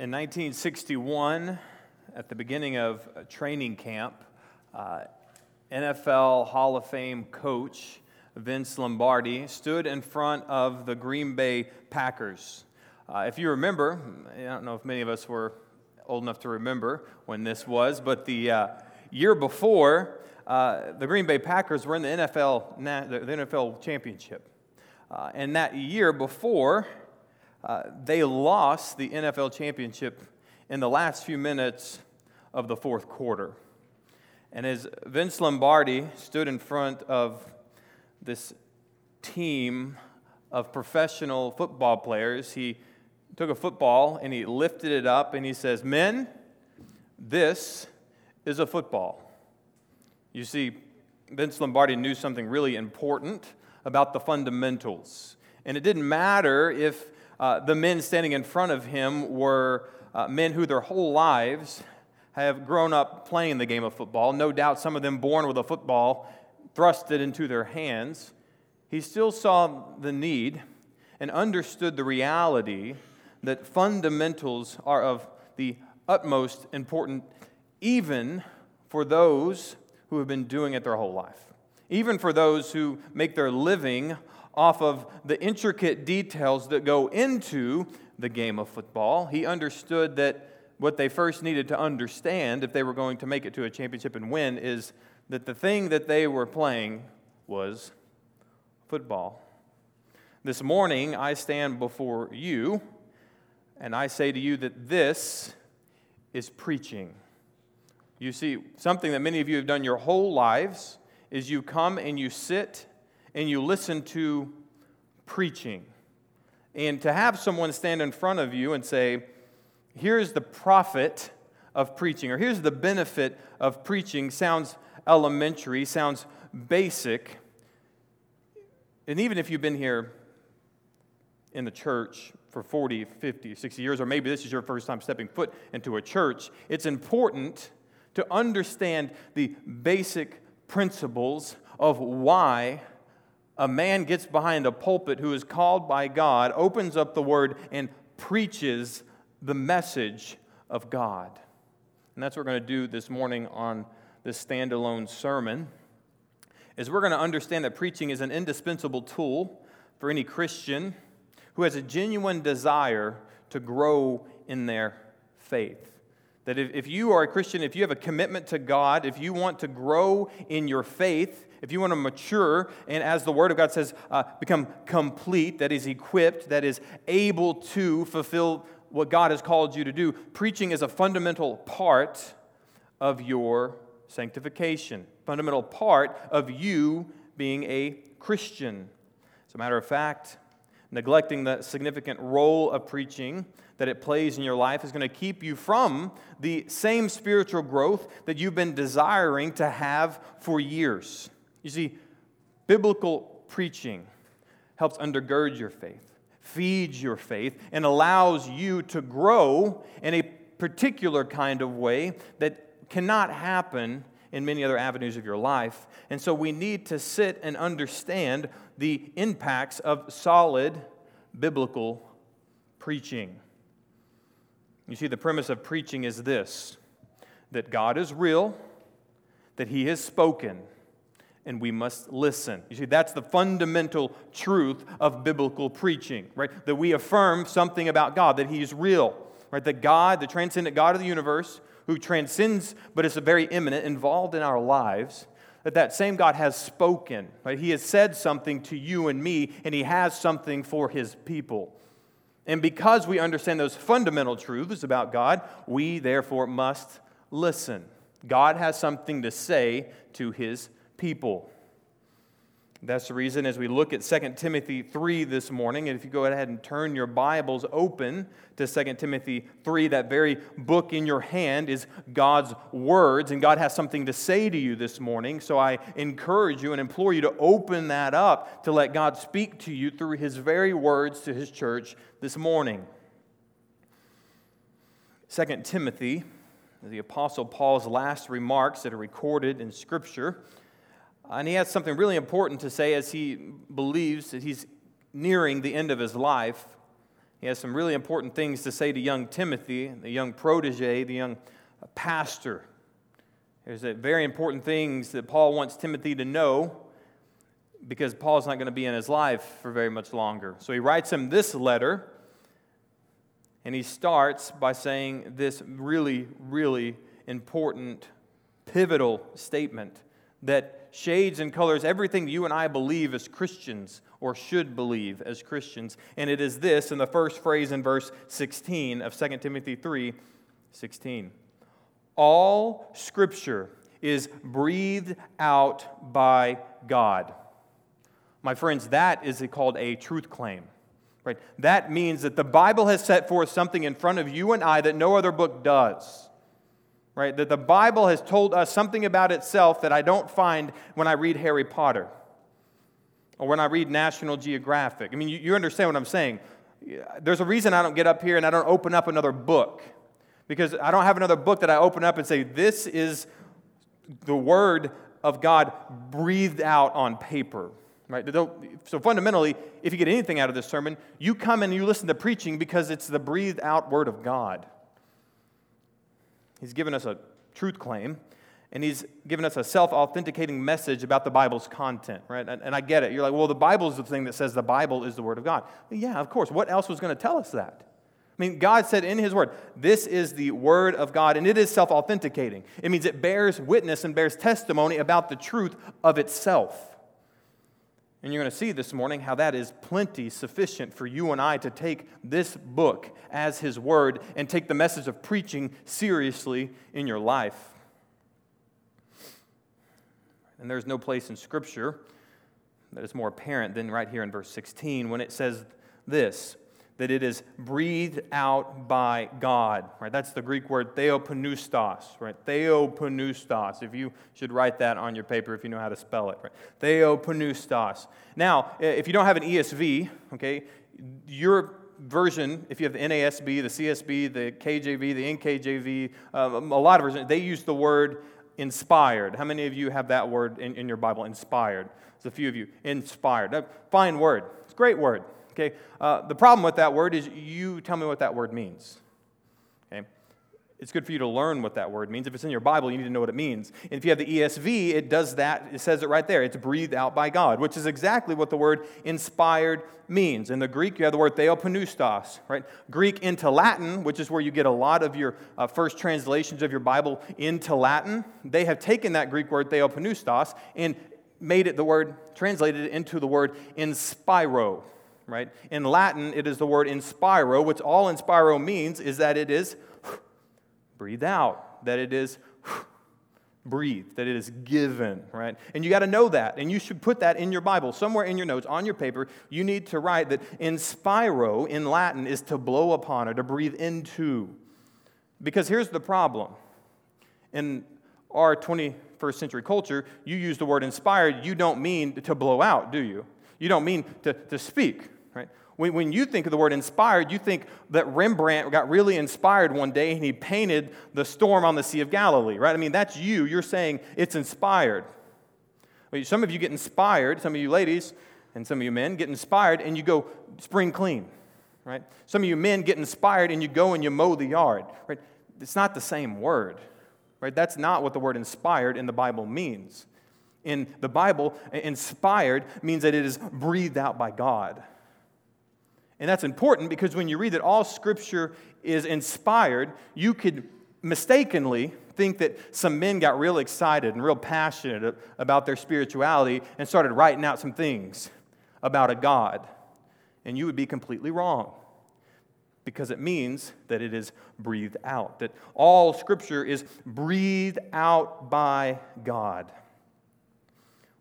In 1961, at the beginning of a training camp, NFL Hall of Fame coach Vince Lombardi stood in front of the Green Bay Packers. If you remember, I don't know if many of us were old enough to remember when this was, but the year before, the Green Bay Packers were in the NFL championship. And that year before, they lost the NFL championship in the last few minutes of the fourth quarter. And as Vince Lombardi stood in front of this team of professional football players, he took a football and he lifted it up and he says, "Men, this is a football." You see, Vince Lombardi knew something really important about the fundamentals. And it didn't matter if the men standing in front of him were men who their whole lives have grown up playing the game of football. No doubt some of them born with a football thrusted into their hands. He still saw the need and understood the reality that fundamentals are of the utmost importance, even for those who have been doing it their whole life. Even for those who make their living off of the intricate details that go into the game of football. He understood that what they first needed to understand if they were going to make it to a championship and win is that the thing that they were playing was football. This morning, I stand before you, and I say to you that this is preaching. You see, something that many of you have done your whole lives is you come and you sit and you listen to preaching. And to have someone stand in front of you and say, "Here's the profit of preaching," or "Here's the benefit of preaching," sounds elementary, sounds basic. And even if you've been here in the church for 40, 50, 60 years, or maybe this is your first time stepping foot into a church, it's important to understand the basic principles of why a man gets behind a pulpit who is called by God, opens up the Word, and preaches the message of God. And that's what we're going to do this morning on this standalone sermon, is we're going to understand that preaching is an indispensable tool for any Christian who has a genuine desire to grow in their faith. That if you are a Christian, if you have a commitment to God, if you want to grow in your faith, if you want to mature, and as the Word of God says, become complete, that is equipped, that is able to fulfill what God has called you to do, preaching is a fundamental part of your sanctification, fundamental part of you being a Christian. As a matter of fact, neglecting the significant role of preaching that it plays in your life is going to keep you from the same spiritual growth that you've been desiring to have for years. You see, biblical preaching helps undergird your faith, feeds your faith, and allows you to grow in a particular kind of way that cannot happen in many other avenues of your life. And so we need to sit and understand the impacts of solid biblical preaching. You see, the premise of preaching is this, that God is real, that He has spoken, and we must listen. You see, that's the fundamental truth of biblical preaching, right? That we affirm something about God, that He is real, right? That God, the transcendent God of the universe, who transcends but is very immanent, involved in our lives, that same God has spoken, right? He has said something to you and me, and He has something for His people. And because we understand those fundamental truths about God, we therefore must listen. God has something to say to His people. That's the reason as we look at 2 Timothy 3 this morning, and if you go ahead and turn your Bibles open to 2 Timothy 3, that very book in your hand is God's words, and God has something to say to you this morning, so I encourage you and implore you to open that up to let God speak to you through His very words to His church this morning. 2 Timothy, the Apostle Paul's last remarks that are recorded in Scripture. And he has something really important to say as he believes that he's nearing the end of his life He has some really important things to say to young Timothy, the young protege, the young pastor. There's very important things that Paul wants Timothy to know because Paul's not going to be in his life for very much longer. So he writes him this letter, and he starts by saying this really, really important, pivotal statement that shades and colors everything you and I believe as Christians or should believe as Christians. And it is this in the first phrase in verse 16 of 2 Timothy 3:16. All Scripture is breathed out by God. My friends, that is called a truth claim. Right? That means that the Bible has set forth something in front of you and I that no other book does. Right? That the Bible has told us something about itself that I don't find when I read Harry Potter or when I read National Geographic. I mean, you understand what I'm saying. There's a reason I don't get up here and I don't open up another book, because I don't have another book that I open up and say, this is the Word of God breathed out on paper. Right? So fundamentally, if you get anything out of this sermon, you come and you listen to preaching because it's the breathed out Word of God. He's given us a truth claim, and he's given us a self-authenticating message about the Bible's content, right? And I get it. You're like, well, the Bible's the thing that says the Bible is the Word of God. Well, yeah, of course. What else was going to tell us that? I mean, God said in His Word, this is the Word of God, and it is self-authenticating. It means it bears witness and bears testimony about the truth of itself. And you're going to see this morning how that is plenty sufficient for you and I to take this book as His Word and take the message of preaching seriously in your life. And there's no place in Scripture that is more apparent than right here in verse 16 when it says this, that it is breathed out by God. Right? That's the Greek word theopneustos. Right? Theopneustos. If you should write that on your paper if you know how to spell it. Right? Theopneustos. Now, if you don't have an ESV, okay, your version, if you have the NASB, the CSB, the KJV, the NKJV, a lot of versions, they use the word inspired. How many of you have that word in your Bible, inspired? There's a few of you. Inspired. A fine word. It's a great word. Okay, the problem with that word is you tell me what that word means. Okay, it's good for you to learn what that word means. If it's in your Bible, you need to know what it means. And if you have the ESV, it does that. It says it right there. It's breathed out by God, which is exactly what the word inspired means. In the Greek, you have the word theopneustos, right? Greek into Latin, which is where you get a lot of your first translations of your Bible into Latin. They have taken that Greek word theopneustos and made it the word, translated it into the word inspiro. Right? In Latin, it is the word inspiro, which all inspiro means is that it is breathed out, that it is breathed, that it is given, right? And you got to know that, and you should put that in your Bible. Somewhere in your notes, on your paper, you need to write that inspiro in Latin is to blow upon or to breathe into. Because here's the problem. In our 21st century culture, you use the word inspired, you don't mean to blow out, do you? You don't mean to speak. Right? When you think of the word inspired, you think that Rembrandt got really inspired one day and he painted the Storm on the Sea of Galilee, right? I mean, that's you. You're saying it's inspired. Some of you get inspired, some of you ladies and some of you men get inspired and you go spring clean, right? Some of you men get inspired and you go and you mow the yard, right? It's not the same word, right? That's not what the word inspired in the Bible means. In the Bible, inspired means that it is breathed out by God. And that's important because when you read that all Scripture is inspired, you could mistakenly think that some men got real excited and real passionate about their spirituality and started writing out some things about a God. And you would be completely wrong, because it means that it is breathed out, that all Scripture is breathed out by God.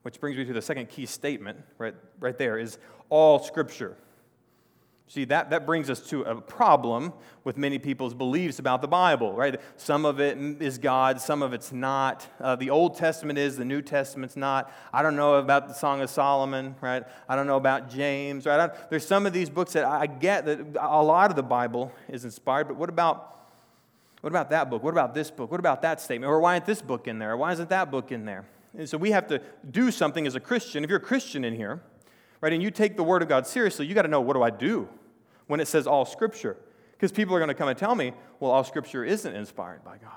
Which brings me to the second key statement, right there, is all Scripture. See, that brings us to a problem with many people's beliefs about the Bible, right? Some of it is God, some of it's not. The Old Testament is, the New Testament's not. I don't know about the Song of Solomon, right? I don't know about James, right? There's some of these books that I get that a lot of the Bible is inspired, but what about that book? What about this book? What about that statement? Or why isn't this book in there? Or why isn't that book in there? And so we have to do something as a Christian. If you're a Christian in here, right, and you take the Word of God seriously, you got to know, what do I do? when it says all Scripture. Because people are going to come and tell me, well, all Scripture isn't inspired by God.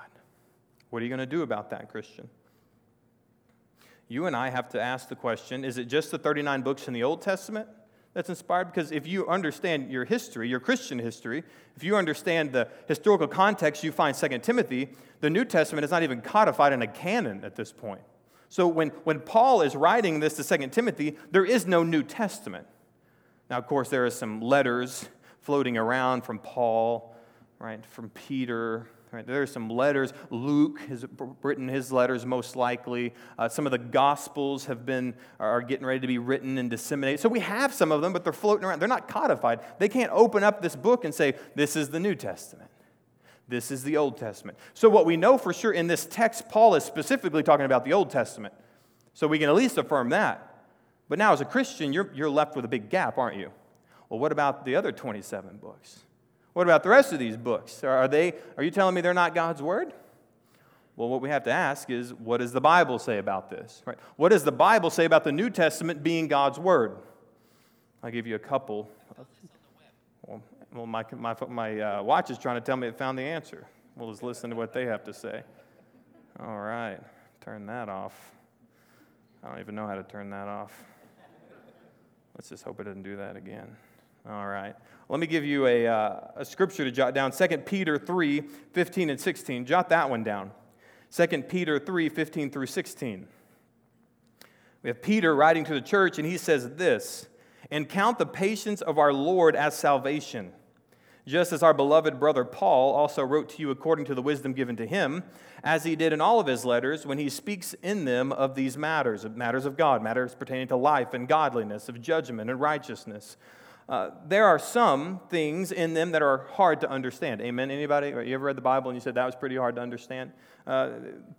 What are you going to do about that, Christian? You and I have to ask the question, is it just the 39 books in the Old Testament that's inspired? Because if you understand your history, your Christian history, if you understand the historical context you find 2 Timothy, the New Testament is not even codified in a canon at this point. So when Paul is writing this to 2 Timothy, there is no New Testament. Now, of course, there are some letters floating around from Paul, right, from Peter. Right, there are some letters. Luke has written his letters, most likely. Some of the Gospels are getting ready to be written and disseminated. So we have some of them, but they're floating around. They're not codified. They can't open up this book and say, this is the New Testament. This is the Old Testament. So what we know for sure in this text, Paul is specifically talking about the Old Testament. So we can at least affirm that. But now as a Christian, you're left with a big gap, aren't you? Well, what about the other 27 books? What about the rest of these books? Are you telling me they're not God's Word? Well, what we have to ask is, what does the Bible say about this? Right? What does the Bible say about the New Testament being God's Word? I'll give you a couple. Well, my watch is trying to tell me it found the answer. We'll just listen to what they have to say. All right. Turn that off. I don't even know how to turn that off. Let's just hope it doesn't do that again. All right. Let me give you a scripture to jot down. 2 Peter 3, 15 and 16. Jot that one down. 2 Peter 3, 15 through 16. We have Peter writing to the church, and he says this, "And count the patience of our Lord as salvation, just as our beloved brother Paul also wrote to you according to the wisdom given to him, as he did in all of his letters when he speaks in them of these matters," matters of God, matters pertaining to life and godliness, of judgment and righteousness. There are some things in them that are hard to understand. Amen, anybody? You ever read the Bible and you said that was pretty hard to understand?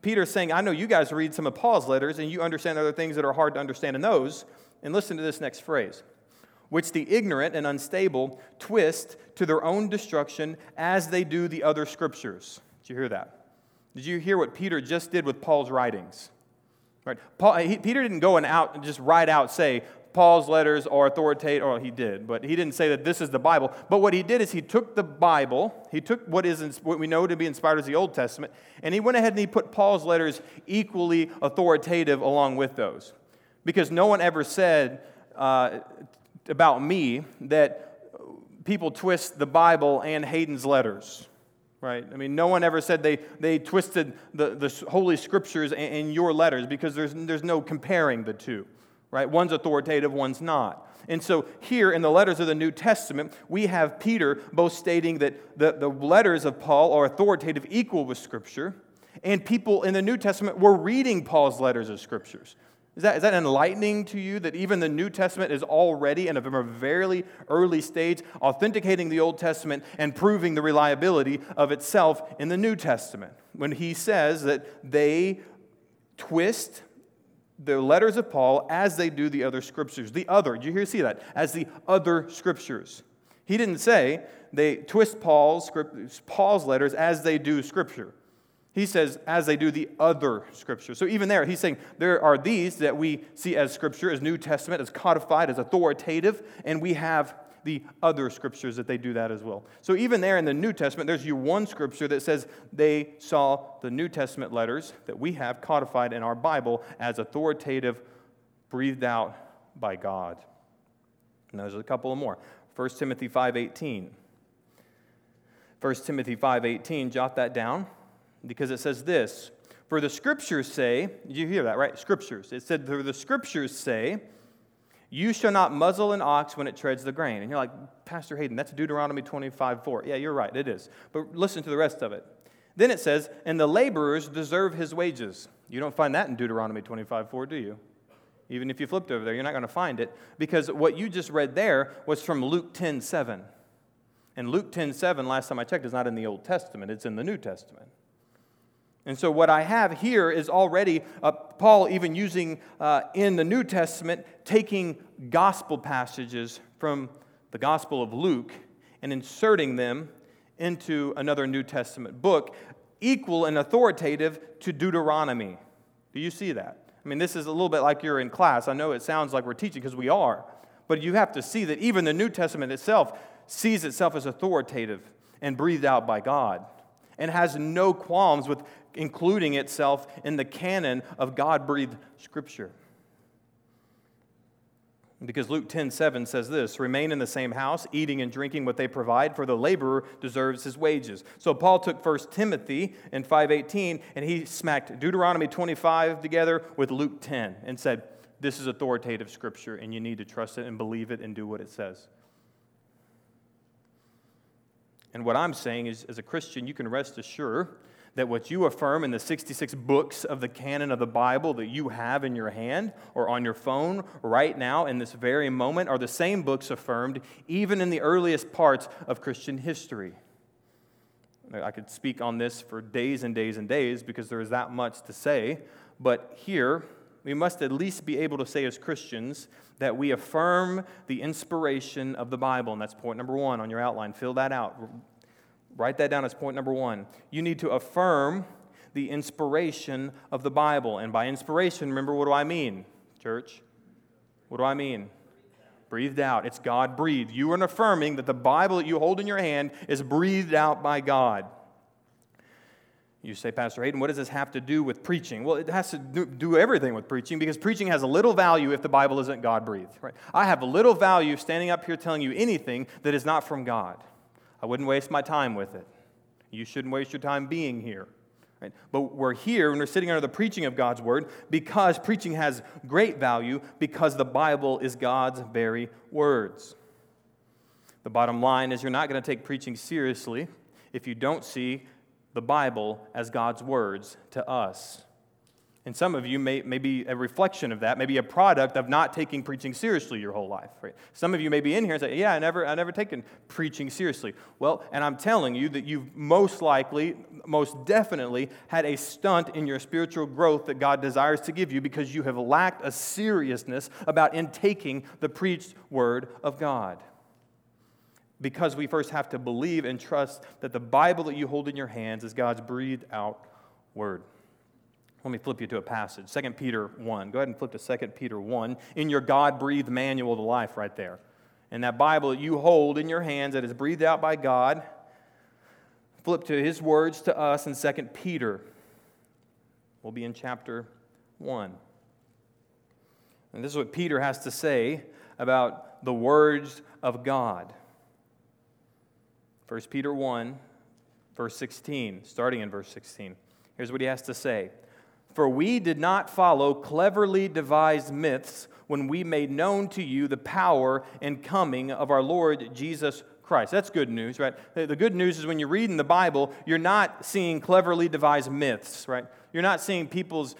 Peter's saying, I know you guys read some of Paul's letters and you understand other things that are hard to understand in those. And listen to this next phrase. "Which the ignorant and unstable twist to their own destruction as they do the other scriptures." Did you hear that? Did you hear what Peter just did with Paul's writings? Right? Peter didn't go and just write out, say, Paul's letters are authoritative, or he did, but he didn't say that this is the Bible. But what he did is he took the Bible, he took what we know to be inspired as the Old Testament, and he went ahead and he put Paul's letters equally authoritative along with those. Because no one ever said about me that people twist the Bible and Hayden's letters, right? I mean, no one ever said they twisted the Holy Scriptures and your letters, because there's no comparing the two. Right? One's authoritative, one's not. And so here in the letters of the New Testament, we have Peter both stating that the letters of Paul are authoritative, equal with Scripture, and people in the New Testament were reading Paul's letters as Scriptures. Is that enlightening to you, that even the New Testament is already, and from a very early stage, authenticating the Old Testament and proving the reliability of itself in the New Testament? When he says that they twist the letters of Paul as they do the other scriptures. The other, did you see that? As the other scriptures. He didn't say they twist Paul's letters as they do Scripture. He says as they do the other scripture. So even there, he's saying there are these that we see as Scripture, as New Testament, as codified, as authoritative, and we have the other scriptures that they do that as well. So even there in the New Testament, there's one scripture that says they saw the New Testament letters that we have codified in our Bible as authoritative, breathed out by God. And there's a couple of more. 1 Timothy 5:18. 1 Timothy 5:18, jot that down, because it says this, "For the Scriptures say," you hear that, right? Scriptures. It said, "For the Scriptures say, you shall not muzzle an ox when it treads the grain." And you're like, Pastor Hayden, that's Deuteronomy 25:4. Yeah, you're right, it is. But listen to the rest of it. Then it says, "And the laborers deserve his wages." You don't find that in Deuteronomy 25:4, do you? Even if you flipped over there, you're not going to find it. Because what you just read there was from Luke 10:7. And Luke 10:7, last time I checked, is not in the Old Testament. It's in the New Testament. And so what I have here is already Paul even using in the New Testament, taking gospel passages from the Gospel of Luke and inserting them into another New Testament book, equal and authoritative to Deuteronomy. Do you see that? I mean, this is a little bit like you're in class. I know it sounds like we're teaching because we are, but you have to see that even the New Testament itself sees itself as authoritative and breathed out by God, and has no qualms with including itself in the canon of God-breathed Scripture. Because Luke 10:7 says this, "Remain in the same house, eating and drinking what they provide, for the laborer deserves his wages." So Paul took 1 Timothy in 5:18, and he smacked Deuteronomy 25 together with Luke 10 and said, this is authoritative Scripture, and you need to trust it and believe it and do what it says. And what I'm saying is, as a Christian, you can rest assured that what you affirm in the 66 books of the canon of the Bible that you have in your hand or on your phone right now in this very moment are the same books affirmed even in the earliest parts of Christian history. I could speak on this for days and days and days because there is that much to say, but here we must at least be able to say as Christians that we affirm the inspiration of the Bible, and that's point number one on your outline. Fill that out. Write that down as point number one. You need to affirm the inspiration of the Bible. And by inspiration, remember, what do I mean, church? What do I mean? Breathed out. It's God-breathed. You are affirming that the Bible that you hold in your hand is breathed out by God. You say, Pastor Hayden, what does this have to do with preaching? Well, it has to do everything with preaching, because preaching has a little value if the Bible isn't God-breathed. Right? I have a little value standing up here telling you anything that is not from God. I wouldn't waste my time with it. You shouldn't waste your time being here. Right? But we're here and we're sitting under the preaching of God's Word because preaching has great value, because the Bible is God's very words. The bottom line is, you're not going to take preaching seriously if you don't see the Bible as God's words to us. And some of you may be a reflection of that, maybe a product of not taking preaching seriously your whole life. Right? Some of you may be in here and say, yeah, I never taken preaching seriously. Well, and I'm telling you that you've most likely, most definitely had a stunt in your spiritual growth that God desires to give you, because you have lacked a seriousness about in taking the preached Word of God. Because we first have to believe and trust that the Bible that you hold in your hands is God's breathed out Word. Let me flip you to a passage, 2 Peter 1. Go ahead and flip to 2 Peter 1 in your God-breathed manual to life right there. In that Bible that you hold in your hands that is breathed out by God, flip to his words to us in 2 Peter. We'll be in chapter 1. And this is what Peter has to say about the words of God. 1 Peter 1, verse 16, starting in verse 16. Here's what he has to say. "For we did not follow cleverly devised myths when we made known to you the power and coming of our Lord Jesus Christ." That's good news, right? The good news is, when you're reading the Bible, you're not seeing cleverly devised myths, right? You're not seeing people's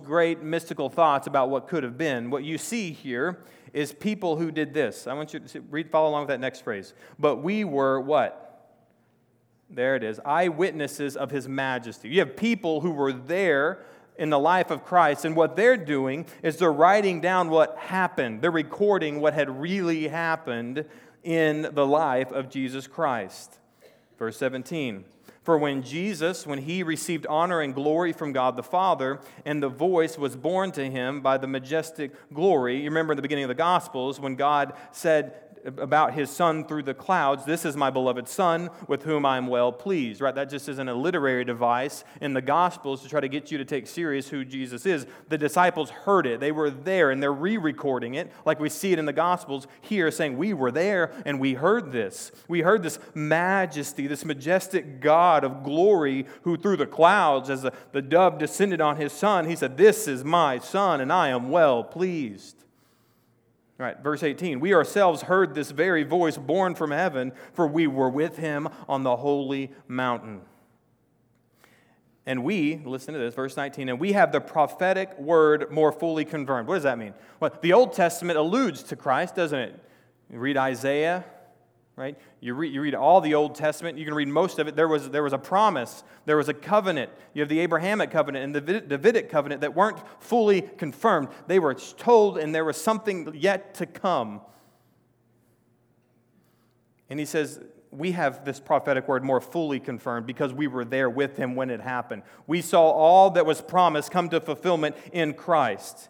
great mystical thoughts about what could have been. What you see here is people who did this. I want you to read, follow along with that next phrase. "But we were" what? There it is, "eyewitnesses of his majesty." You have people who were there in the life of Christ, and what they're doing is they're writing down what happened. They're recording what had really happened in the life of Jesus Christ. Verse 17, "For when he received honor and glory from God the Father, and the voice was borne to him by the majestic glory." You remember in the beginning of the Gospels when God said about his son through the clouds, "This is my beloved son with whom I am well pleased," right? That just isn't a literary device in the Gospels to try to get you to take serious who Jesus is. The disciples heard it. They were there, and they're re-recording it like we see it in the Gospels here, saying we were there and we heard this. We heard this majesty, this majestic God of glory who through the clouds as the dove descended on his son, he said, "This is my son and I am well pleased." Right, verse 18, "We ourselves heard this very voice born from heaven, for we were with him on the holy mountain." And we, listen to this, verse 19, "and we have the prophetic word more fully confirmed." What does that mean? Well, the Old Testament alludes to Christ, doesn't it? You read Isaiah, right? You read all the Old Testament. You can read most of it. There was a promise. There was a covenant. You have the Abrahamic covenant and the Davidic covenant that weren't fully confirmed. They were told, and there was something yet to come. And he says, we have this prophetic word more fully confirmed because we were there with him when it happened. We saw all that was promised come to fulfillment in Christ.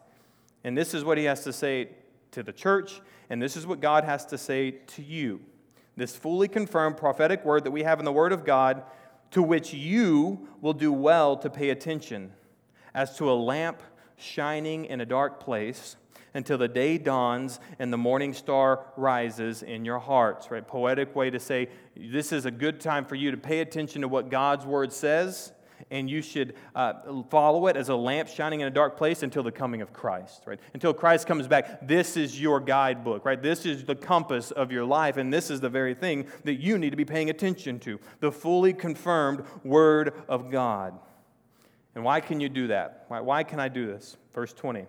And this is what he has to say to the church, and this is what God has to say to you. this fully confirmed prophetic word that we have in the Word of God, to which you will do well to pay attention, as to a lamp shining in a dark place, until the day dawns and the morning star rises in your hearts." Right? Poetic way to say, this is a good time for you to pay attention to what God's Word says, and you should follow it as a lamp shining in a dark place until the coming of Christ, right? Until Christ comes back, this is your guidebook, right? This is the compass of your life, and this is the very thing that you need to be paying attention to, the fully confirmed Word of God. And why can you do that? Why can I do this? Verse 20.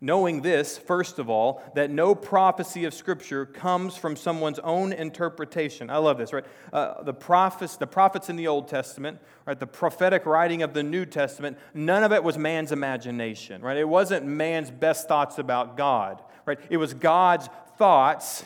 "Knowing this, first of all, that no prophecy of Scripture comes from someone's own interpretation." I love this, right? The prophets in the Old Testament, right? The prophetic writing of the New Testament, none of it was man's imagination, right? It wasn't man's best thoughts about God, right? It was God's thoughts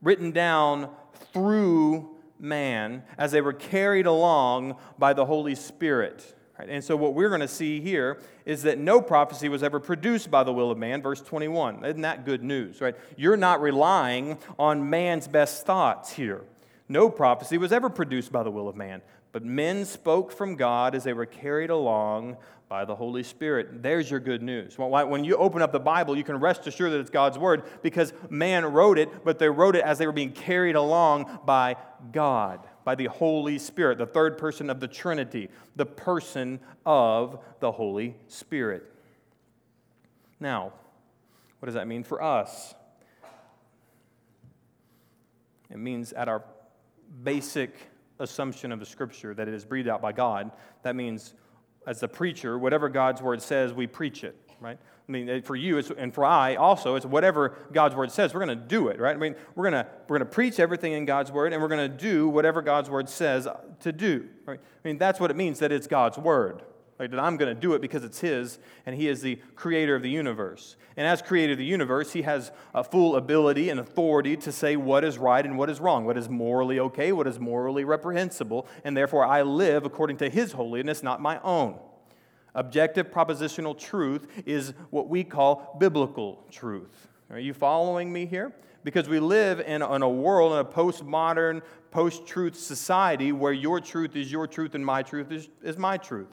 written down through man as they were carried along by the Holy Spirit. And so what we're going to see here is that no prophecy was ever produced by the will of man, verse 21. Isn't that good news, right? You're not relying on man's best thoughts here. No prophecy was ever produced by the will of man, but men spoke from God as they were carried along by the Holy Spirit. There's your good news. When you open up the Bible, you can rest assured that it's God's Word, because man wrote it, but they wrote it as they were being carried along by God, by the Holy Spirit, the third person of the Trinity, the person of the Holy Spirit. Now, what does that mean for us? It means at our basic assumption of the Scripture that it is breathed out by God, that means as the preacher, whatever God's Word says, we preach it, right? I mean, for you and for I also, it's whatever God's Word says, we're going to do it, right? I mean, we're going to preach everything in God's Word, and we're going to do whatever God's Word says to do, right? I mean, that's what it means that it's God's Word, right? That I'm going to do it because it's His, and He is the creator of the universe. And as creator of the universe, He has a full ability and authority to say what is right and what is wrong, what is morally okay, what is morally reprehensible, and therefore I live according to His holiness, not my own. Objective propositional truth is what we call biblical truth. Are you following me here? Because we live in a world, in a postmodern, post-truth society where your truth and my truth is my truth.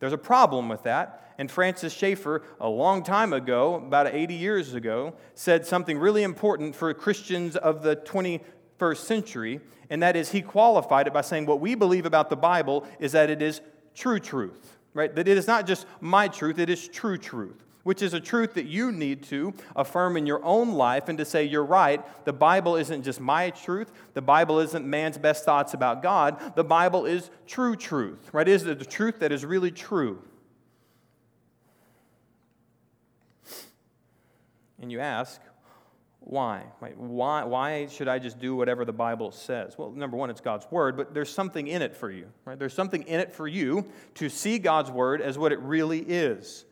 There's a problem with that. And Francis Schaeffer, a long time ago, about 80 years ago, said something really important for Christians of the 21st century, and that is he qualified it by saying what we believe about the Bible is that it is true truth. Right? That it is not just my truth, it is true truth, which is a truth that you need to affirm in your own life and to say, you're right, the Bible isn't just my truth, the Bible isn't man's best thoughts about God, the Bible is true truth, right? It is the truth that is really true. And you ask, why? Right? Why should I just do whatever the Bible says? Well, number one, it's God's Word, but there's something in it for you, right? There's something in it for you to see God's Word as what it really is.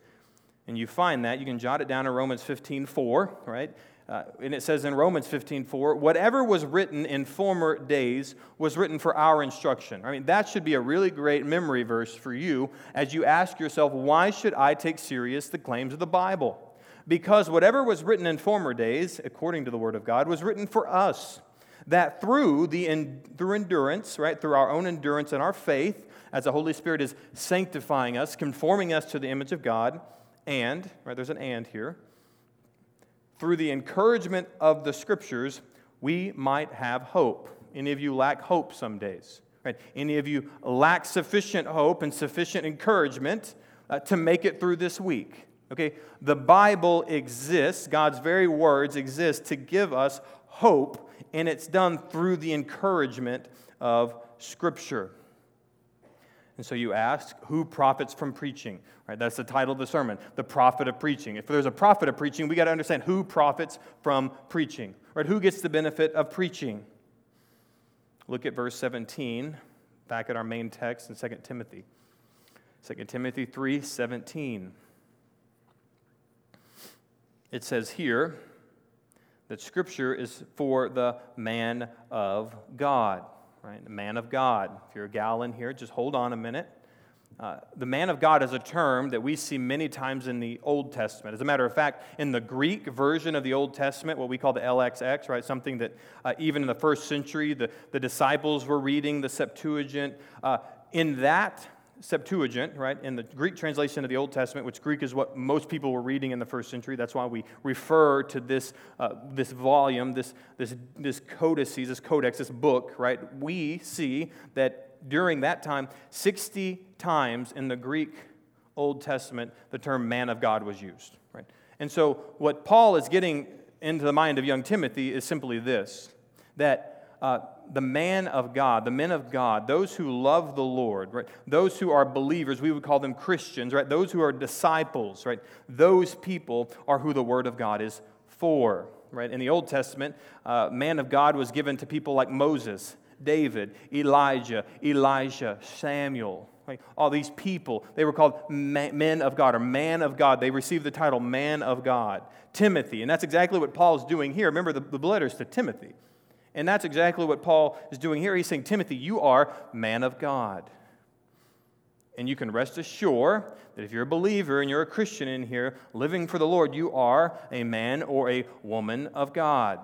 And you find that, you can jot it down in Romans 15:4, right? And it says in Romans 15:4, "Whatever was written in former days was written for our instruction." I mean, that should be a really great memory verse for you as you ask yourself, why should I take serious the claims of the Bible? Because whatever was written in former days, according to the Word of God, was written for us, that through endurance, right, through our own endurance and our faith, as the Holy Spirit is sanctifying us, conforming us to the image of God, and, right, there's an and here, through the encouragement of the Scriptures, we might have hope. Any of you lack hope some days, right? Any of you lack sufficient hope and sufficient encouragement to make it through this week. Okay, the Bible exists, God's very words exist to give us hope, and it's done through the encouragement of Scripture. And so you ask, who profits from preaching? Right, that's the title of the sermon, The Profit of Preaching. If there's a profit of preaching, we got to understand who profits from preaching. Right, who gets the benefit of preaching? Look at verse 17, back at our main text in 2 Timothy. 2 Timothy 3:17. It says here that Scripture is for the man of God, right? The man of God. If you're a gal in here, just hold on a minute. The man of God is a term that we see many times in the Old Testament. As a matter of fact, in the Greek version of the Old Testament, what we call the LXX, right, something that even in the first century, the disciples were reading, the Septuagint. In that Septuagint, right, in the Greek translation of the Old Testament, which Greek is what most people were reading in the first century, that's why we refer to this volume, this codices, this codex, this book, right, we see that during that time, 60 times in the Greek Old Testament, the term man of God was used. Right? And so what Paul is getting into the mind of young Timothy is simply this, that the man of God, the men of God, those who love the Lord, right? Those who are believers, we would call them Christians, right? Those who are disciples, right? Those people are who the Word of God is for. Right? In the Old Testament, man of God was given to people like Moses, David, Elijah, Samuel, right? All these people, they were called men of God or man of God. They received the title man of God. Timothy, and that's exactly what Paul's doing here. Remember the letters to Timothy. And that's exactly what Paul is doing here. He's saying, Timothy, you are man of God. And you can rest assured that if you're a believer and you're a Christian in here, living for the Lord, you are a man or a woman of God.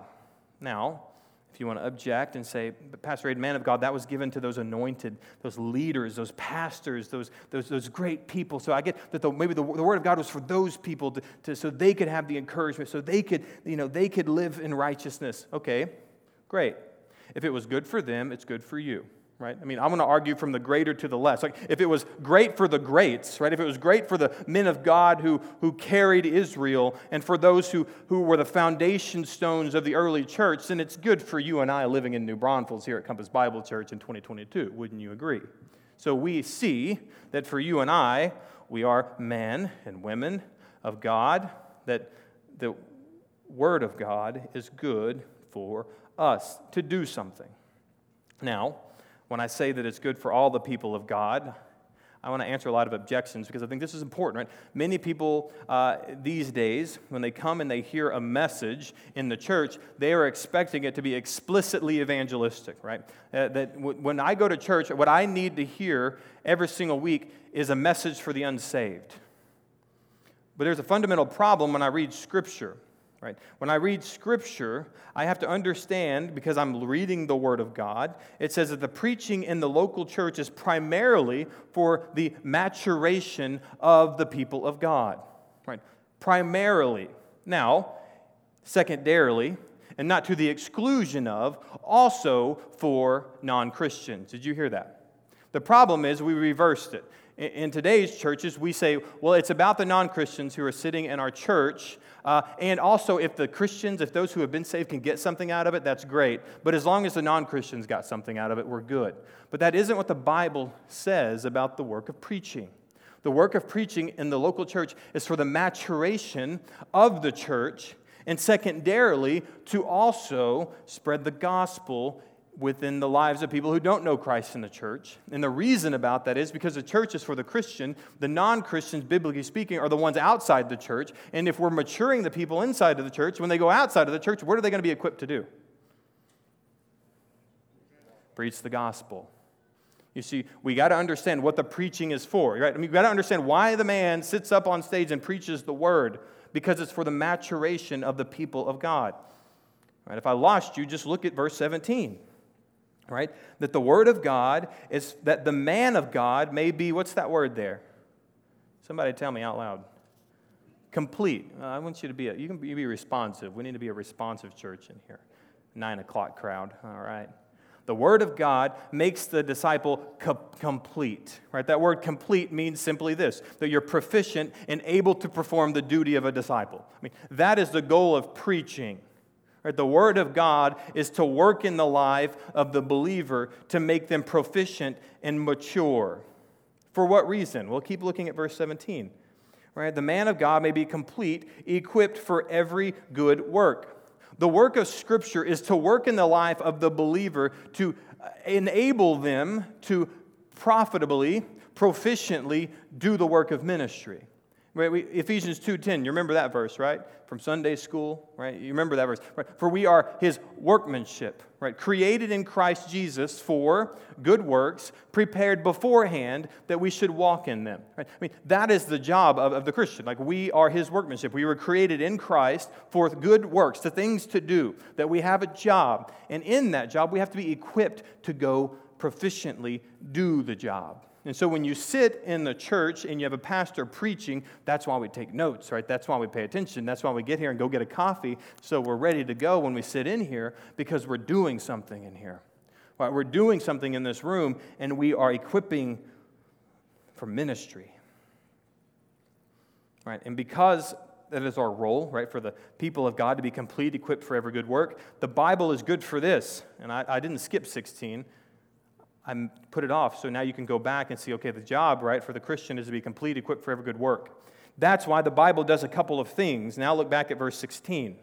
Now, if you want to object and say, but Pastor Aid, man of God, that was given to those anointed, those leaders, those pastors, those great people. So I get that maybe the Word of God was for those people so they could have the encouragement, so they could live in righteousness. Okay, great. If it was good for them, it's good for you, right? I mean, I'm going to argue from the greater to the less. Like if it was great for the greats, right? If it was great for the men of God who carried Israel and for those who were the foundation stones of the early church, then it's good for you and I living in New Braunfels here at Compass Bible Church in 2022. Wouldn't you agree? So we see that for you and I, we are men and women of God, that the Word of God is good for us to do something. Now, when I say that it's good for all the people of God, I want to answer a lot of objections because I think this is important, right? Many people these days, when they come and they hear a message in the church, they are expecting it to be explicitly evangelistic, right? When I go to church, what I need to hear every single week is a message for the unsaved. But there's a fundamental problem when I read Scripture, right? When I read Scripture, I have to understand, because I'm reading the Word of God, it says that the preaching in the local church is primarily for the maturation of the people of God, right? Primarily. Now, secondarily, and not to the exclusion of, also for non-Christians. Did you hear that? The problem is we reversed it. In today's churches, we say, well, it's about the non-Christians who are sitting in our church, and also if the Christians, if those who have been saved can get something out of it, that's great. But as long as the non-Christians got something out of it, we're good. But that isn't what the Bible says about the work of preaching. The work of preaching in the local church is for the maturation of the church, and secondarily, to also spread the gospel within the lives of people who don't know Christ in the church. And the reason about that is because the church is for the Christian. The non-Christians, biblically speaking, are the ones outside the church. And if we're maturing the people inside of the church, when they go outside of the church, what are they going to be equipped to do? Preach the gospel. You see, we got to understand what the preaching is for, right? I mean, we've got to understand why the man sits up on stage and preaches the word, because it's for the maturation of the people of God. Right? If I lost you, just look at verse 17. Right? That the Word of God is that the man of God may be, what's that word there? Somebody tell me out loud. Complete. I want you to be, you be responsive. We need to be a responsive church in here. 9 o'clock crowd. All right. The Word of God makes the disciple complete. Right? That word complete means simply this, that you're proficient and able to perform the duty of a disciple. I mean, that is the goal of preaching. Right? The Word of God is to work in the life of the believer to make them proficient and mature. For what reason? We'll keep looking at verse 17. Right? The man of God may be complete, equipped for every good work. The work of Scripture is to work in the life of the believer to enable them to profitably, proficiently do the work of ministry. Ephesians 2:10, you remember that verse, right? From Sunday school, right? You remember that verse. Right? For we are his workmanship, right? Created in Christ Jesus for good works, prepared beforehand that we should walk in them. Right? I mean, that is the job of the Christian. Like, we are his workmanship. We were created in Christ for good works, the things to do, that we have a job. And in that job, we have to be equipped to go proficiently do the job. And so when you sit in the church and you have a pastor preaching, that's why we take notes, right? That's why we pay attention. That's why we get here and go get a coffee so we're ready to go when we sit in here, because we're doing something in here. Right? We're doing something in this room, and we are equipping for ministry. Right? And because that is our role, right, for the people of God to be complete, equipped for every good work, the Bible is good for this. And I didn't skip 16. I put it off, so now you can go back and see, okay, the job, right, for the Christian is to be complete, equipped for every good work. That's why the Bible does a couple of things. Now look back at verse 16,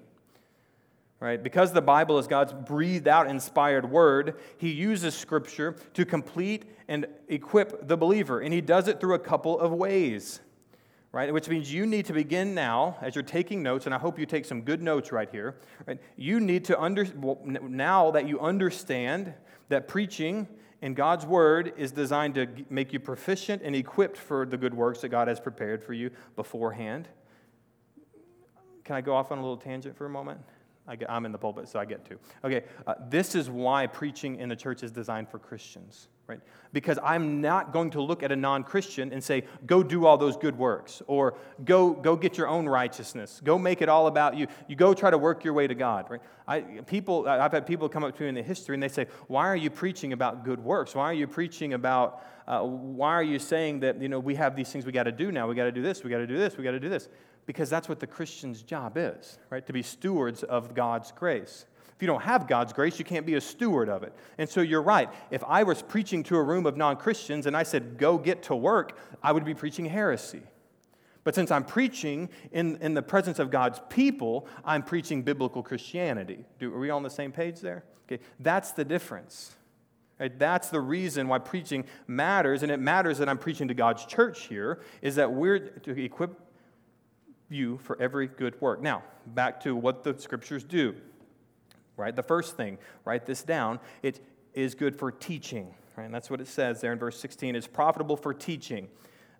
right? Because the Bible is God's breathed out, inspired word, he uses Scripture to complete and equip the believer, and he does it through a couple of ways, right? Which means you need to begin now, as you're taking notes, and I hope you take some good notes right here, right? You need to, now that you understand that preaching and God's word is designed to make you proficient and equipped for the good works that God has prepared for you beforehand. Can I go off on a little tangent for a moment? I'm in the pulpit, so I get to. Okay, this is why preaching in the church is designed for Christians, right? Because I'm not going to look at a non-Christian and say, go do all those good works, or go get your own righteousness, go make it all about you, you go try to work your way to God, right? I've had people come up to me in the history and they say, why are you preaching about good works? Why are you preaching about, why are you saying that, you know, we have these things we got to do now, we got to do this, we got to do this, we got to do this? Because that's what the Christian's job is, right? To be stewards of God's grace. If you don't have God's grace, you can't be a steward of it. And so you're right. If I was preaching to a room of non-Christians and I said, go get to work, I would be preaching heresy. But since I'm preaching in the presence of God's people, I'm preaching biblical Christianity. Are we all on the same page there? Okay, that's the difference. Right? That's the reason why preaching matters, and it matters that I'm preaching to God's church here, is that we're to equip you for every good work. Now, back to what the Scriptures do, right? The first thing, write this down, it is good for teaching, right? And that's what it says there in verse 16, it's profitable for teaching.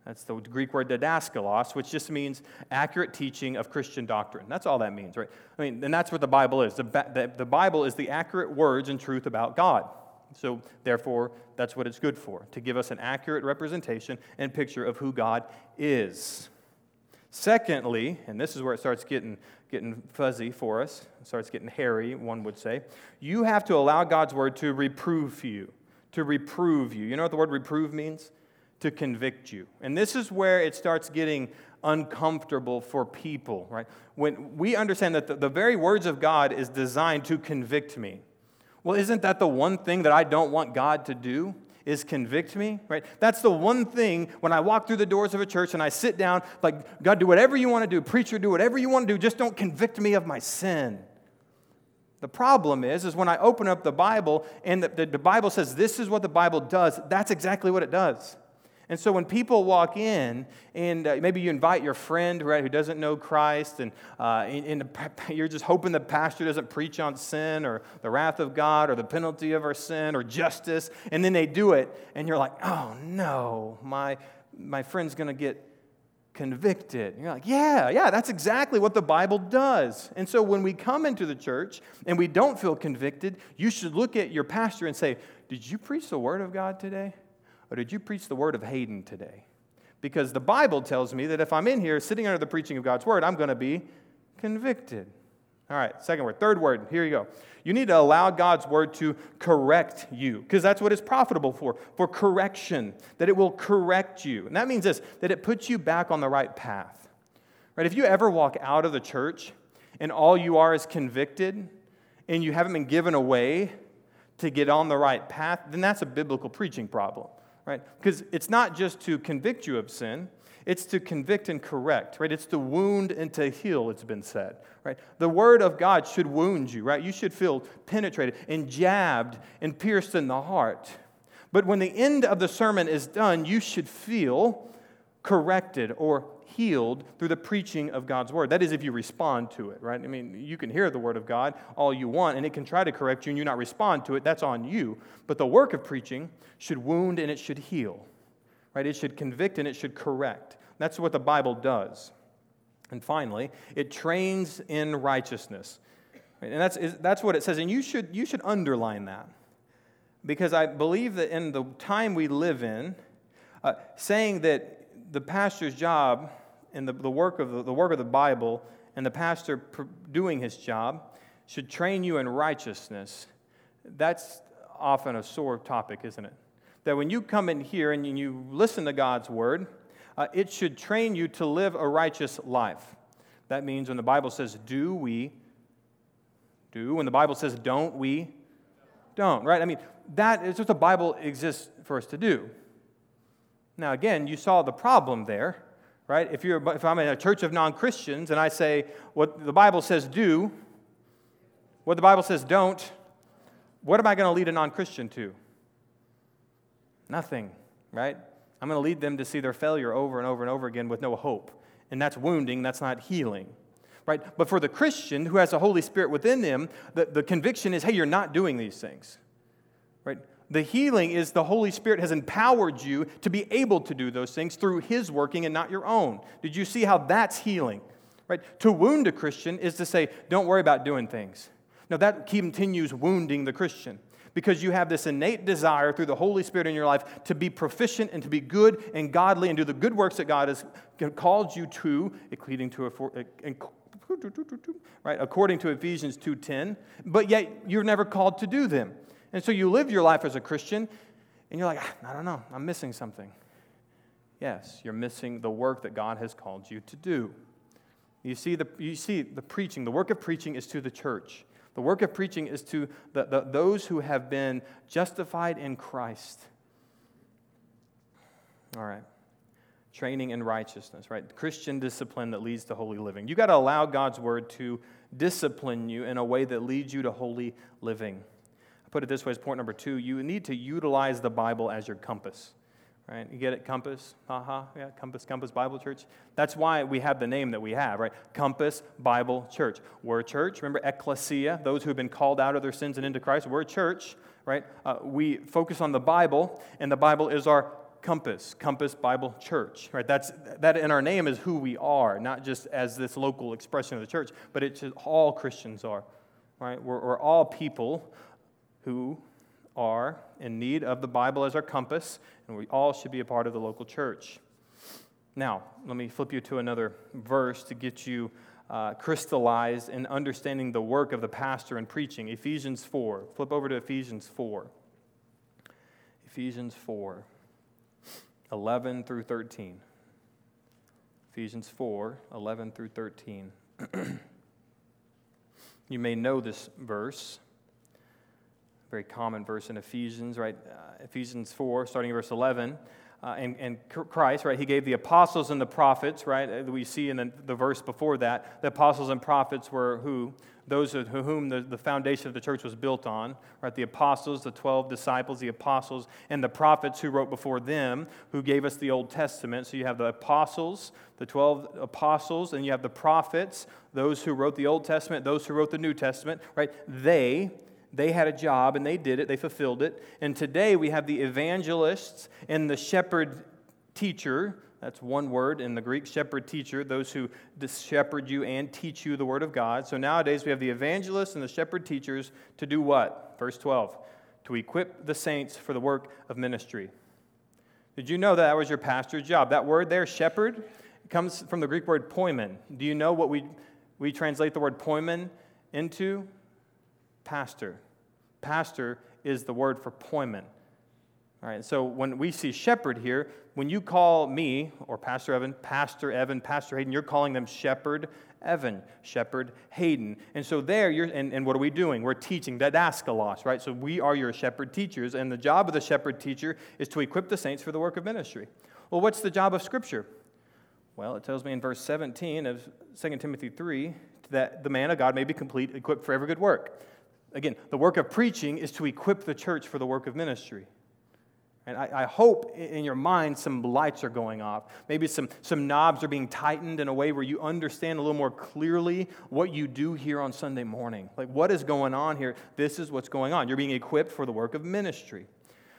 That's the Greek word didaskalos, which just means accurate teaching of Christian doctrine. That's all that means, right? I mean, and that's what the Bible is. The Bible is the accurate words and truth about God. So, therefore, that's what it's good for, to give us an accurate representation and picture of who God is. Secondly, and this is where it starts getting fuzzy for us, it starts getting hairy, one would say, you have to allow God's word to reprove you, to reprove you. You know what the word reprove means? To convict you. And this is where it starts getting uncomfortable for people, right? When we understand that the very words of God is designed to convict me. Well, isn't that the one thing that I don't want God to do? Is convict me, right? That's the one thing when I walk through the doors of a church and I sit down, like, God, do whatever you want to do. Preacher, do whatever you want to do. Just don't convict me of my sin. The problem is when I open up the Bible and the Bible says this is what the Bible does, that's exactly what it does. And so when people walk in, and maybe you invite your friend, right, who doesn't know Christ, and you're just hoping the pastor doesn't preach on sin or the wrath of God or the penalty of our sin or justice, and then they do it, and you're like, oh, no, my friend's going to get convicted. And you're like, yeah, that's exactly what the Bible does. And so when we come into the church and we don't feel convicted, you should look at your pastor and say, did you preach the Word of God today? Or did you preach the word of Hayden today? Because the Bible tells me that if I'm in here sitting under the preaching of God's word, I'm going to be convicted. All right, second word. Third word, here you go. You need to allow God's word to correct you, because that's what it's profitable for correction, that it will correct you. And that means this, that it puts you back on the right path. Right? If you ever walk out of the church and all you are is convicted and you haven't been given a way to get on the right path, then that's a biblical preaching problem. Right? Because it's not just to convict you of sin, it's to convict and correct, right? It's to wound and to heal, it's been said, right? The word of God should wound you, right? You should feel penetrated and jabbed and pierced in the heart. But when the end of the sermon is done, you should feel corrected or healed through the preaching of God's word. That is, if you respond to it, right? I mean, you can hear the word of God all you want, and it can try to correct you, and you not respond to it. That's on you. But the work of preaching should wound and it should heal, right? It should convict and it should correct. That's what the Bible does. And finally, it trains in righteousness, right? And that's what it says. And you should underline that, because I believe that in the time we live in, saying that the pastor's job and the work of the Bible and the pastor doing his job should train you in righteousness, that's often a sore topic, isn't it? That when you come in here and you listen to God's word, it should train you to live a righteous life. That means when the Bible says do, we do. When the Bible says don't, we don't, right? I mean, that is what the Bible exists for us to do. Now, again, you saw the problem there, right? If I'm in a church of non-Christians and I say what the Bible says do, what the Bible says don't, what am I going to lead a non-Christian to? Nothing, right? I'm going to lead them to see their failure over and over and over again with no hope. And that's wounding, that's not healing, right? But for the Christian who has the Holy Spirit within them, the conviction is, hey, you're not doing these things, right? The healing is the Holy Spirit has empowered you to be able to do those things through His working and not your own. Did you see how that's healing? Right? To wound a Christian is to say, don't worry about doing things. Now, that continues wounding the Christian, because you have this innate desire through the Holy Spirit in your life to be proficient and to be good and godly and do the good works that God has called you to, according to Ephesians 2:10, but yet you're never called to do them. And so you live your life as a Christian, and you're like, I don't know, I'm missing something. Yes, you're missing the work that God has called you to do. You see the preaching. The work of preaching is to the church. The work of preaching is to those who have been justified in Christ. All right. Training in righteousness, right? Christian discipline that leads to holy living. You got to allow God's word to discipline you in a way that leads you to holy living. Put it this way, as point number 2, you need to utilize the Bible as your compass, right? You get it, compass? Yeah, Compass Bible Church. That's why we have the name that we have, right? Compass Bible Church. We're a church. Remember, ecclesia, those who have been called out of their sins and into Christ. We're a church, right? We focus on the Bible, and the Bible is our compass. Compass Bible Church, right? That in our name is who we are, not just as this local expression of the church, but it's all Christians are, right? We're all people who are in need of the Bible as our compass, and we all should be a part of the local church. Now, let me flip you to another verse to get you crystallized in understanding the work of the pastor in preaching. Ephesians 4. Flip over to Ephesians 4. Ephesians 4, 11 through 13. Ephesians 4, 11 through 13. You may know this verse. Very common verse in Ephesians, right? Ephesians 4, starting in verse 11, and Christ, right? He gave the apostles and the prophets, right? We see in the verse before that, the apostles and prophets were who? Those to whom the foundation of the church was built on, right? The apostles, the 12 disciples, the apostles, and the prophets who wrote before them, who gave us the Old Testament. So you have the apostles, the 12 apostles, and you have the prophets, those who wrote the Old Testament, those who wrote the New Testament, right? They had a job, and they did it. They fulfilled it. And today we have the evangelists and the shepherd teacher. That's one word in the Greek, shepherd teacher, those who shepherd you and teach you the word of God. So nowadays we have the evangelists and the shepherd teachers to do what? Verse 12, to equip the saints for the work of ministry. Did you know that was your pastor's job? That word there, shepherd, comes from the Greek word poimen. Do you know what we translate the word poimen into? Pastor. Pastor is the word for poimen. All right, so when we see shepherd here, when you call me or Pastor Evan, Pastor Hayden, you're calling them Shepherd Evan, Shepherd Hayden. And so there, and what are we doing? We're teaching didaskalos, right? So we are your shepherd teachers, and the job of the shepherd teacher is to equip the saints for the work of ministry. Well, what's the job of Scripture? Well, it tells me in verse 17 of 2 Timothy 3 that the man of God may be complete, equipped for every good work. Again, the work of preaching is to equip the church for the work of ministry. And I hope in your mind some lights are going off. Maybe some knobs are being tightened in a way where you understand a little more clearly what you do here on Sunday morning. Like, what is going on here? This is what's going on. You're being equipped for the work of ministry,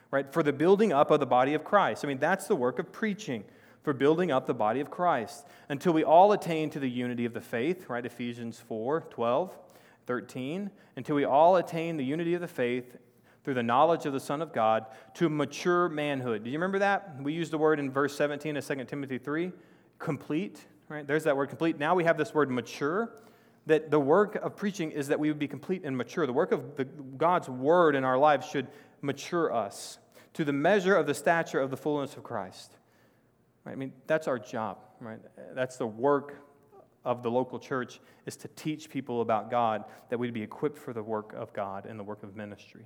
right? For the building up of the body of Christ. I mean, that's the work of preaching, for building up the body of Christ until we all attain to the unity of the faith, right? Ephesians 4:12-13. Until we all attain the unity of the faith through the knowledge of the Son of God, to mature manhood. Do you remember that? We used the word in verse 17 of 2 Timothy 3, complete, right? There's that word complete. Now we have this word mature, that the work of preaching is that we would be complete and mature. The work of God's word in our lives should mature us to the measure of the stature of the fullness of Christ. Right? I mean, that's our job, right? That's the work of the local church, is to teach people about God, that we'd be equipped for the work of God and the work of ministry.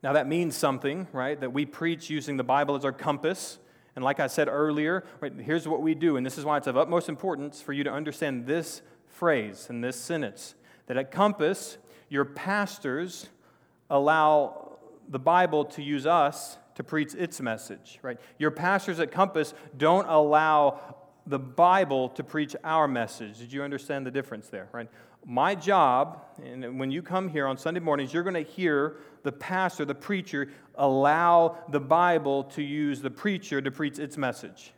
Now, that means something, right, that we preach using the Bible as our compass. And like I said earlier, right, here's what we do, and this is why it's of utmost importance for you to understand this phrase and this sentence, that at Compass, your pastors allow the Bible to use us to preach its message, right? Your pastors at Compass don't allow the Bible to preach our message. Did you understand the difference there, right? My job, and when you come here on Sunday mornings, you're going to hear the pastor, the preacher, allow the Bible to use the preacher to preach its message.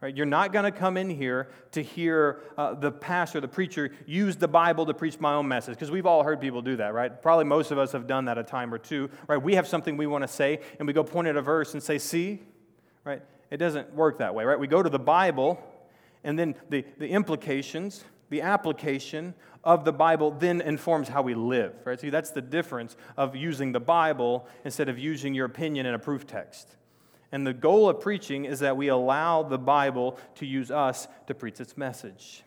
Right? You're not going to come in here to hear the pastor, the preacher, use the Bible to preach my own message, because we've all heard people do that, right? Probably most of us have done that a time or two, right? We have something we want to say, and we go point at a verse and say, see, right? It doesn't work that way, right? We go to the Bible, and then the implications, the application of the Bible then informs how we live, right? See, that's the difference of using the Bible instead of using your opinion in a proof text. And the goal of preaching is that we allow the Bible to use us to preach its message.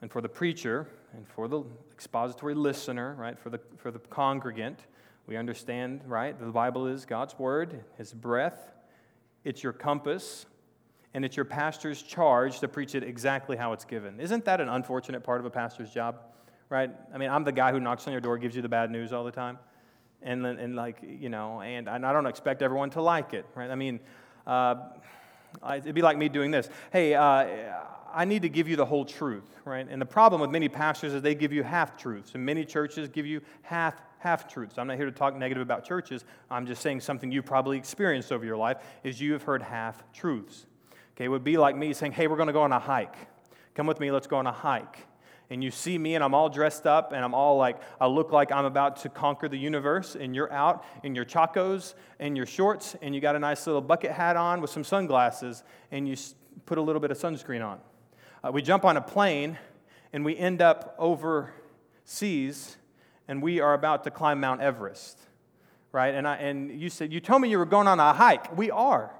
And for the preacher and for the expository listener, right, for the congregant, we understand, right, the Bible is God's word, His breath, it's your compass, and it's your pastor's charge to preach it exactly how it's given. Isn't that an unfortunate part of a pastor's job, right? I mean, I'm the guy who knocks on your door, gives you the bad news all the time, and like, you know, and I don't expect everyone to like it, right? I mean, it'd be like me doing this. Hey, I need to give you the whole truth, right? And the problem with many pastors is they give you half-truths, and many churches give you half-truths. I'm not here to talk negative about churches. I'm just saying something you've probably experienced over your life is you have heard half-truths. Okay, it would be like me saying, hey, we're going to go on a hike. Come with me, let's go on a hike. And you see me, and I'm all dressed up, and I'm all like, I look like I'm about to conquer the universe, and you're out in your chacos and your shorts, and you got a nice little bucket hat on with some sunglasses, and you put a little bit of sunscreen on. We jump on a plane, and we end up overseas, and we are about to climb Mount Everest, right? And you said, you told me you were going on a hike. We are.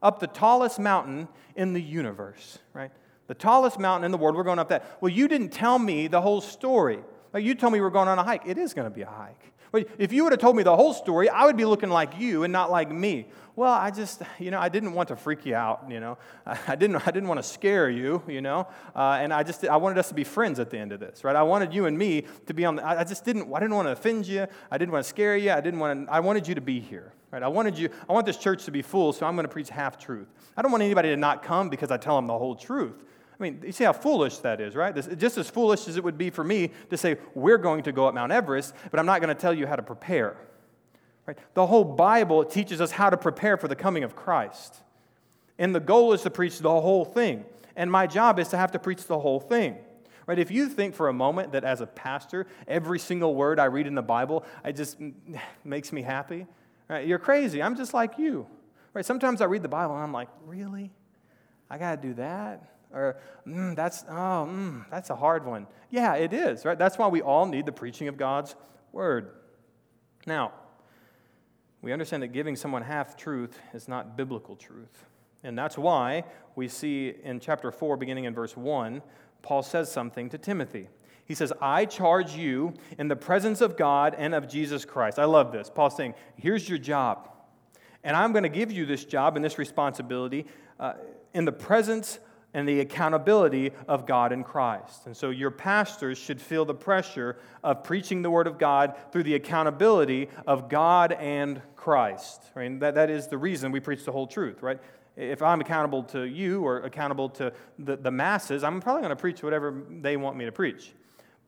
Up the tallest mountain in the universe, right? The tallest mountain in the world, we're going up that. Well, you didn't tell me the whole story. Like, you told me we're going on a hike. It is going to be a hike. But if you would have told me the whole story, I would be looking like you and not like me. Well, I just, you know, I didn't want to freak you out, you know. I didn't want to scare you, you know. And I wanted us to be friends at the end of this, right? I wanted you and me to be on the, I didn't want to offend you. I didn't want to scare you. I wanted you to be here. Right? I want this church to be full, so I'm going to preach half-truth. I don't want anybody to not come because I tell them the whole truth. I mean, you see how foolish that is, right? Just as foolish as it would be for me to say, we're going to go up Mount Everest, but I'm not going to tell you how to prepare. Right? The whole Bible teaches us how to prepare for the coming of Christ. And the goal is to preach the whole thing. And my job is to have to preach the whole thing. Right? If you think for a moment that as a pastor, every single word I read in the Bible, it just makes me happy, right? You're crazy. I'm just like you. Right? Sometimes I read the Bible and I'm like, really? I got to do that? Or, that's a hard one. Yeah, it is, right? That's why we all need the preaching of God's word. Now, we understand that giving someone half-truth is not biblical truth. And that's why we see in chapter 4, beginning in verse 1, Paul says something to Timothy. He says, I charge you in the presence of God and of Jesus Christ. I love this. Paul's saying, here's your job. And I'm going to give you this job and this responsibility in the presence and the accountability of God in Christ. And so your pastors should feel the pressure of preaching the Word of God through the accountability of God and Christ. I mean, that is the reason we preach the whole truth, right? If I'm accountable to you or accountable to the masses, I'm probably going to preach whatever they want me to preach.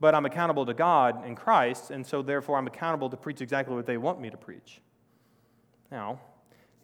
But I'm accountable to God and Christ, and so therefore I'm accountable to preach exactly what they want me to preach. Now,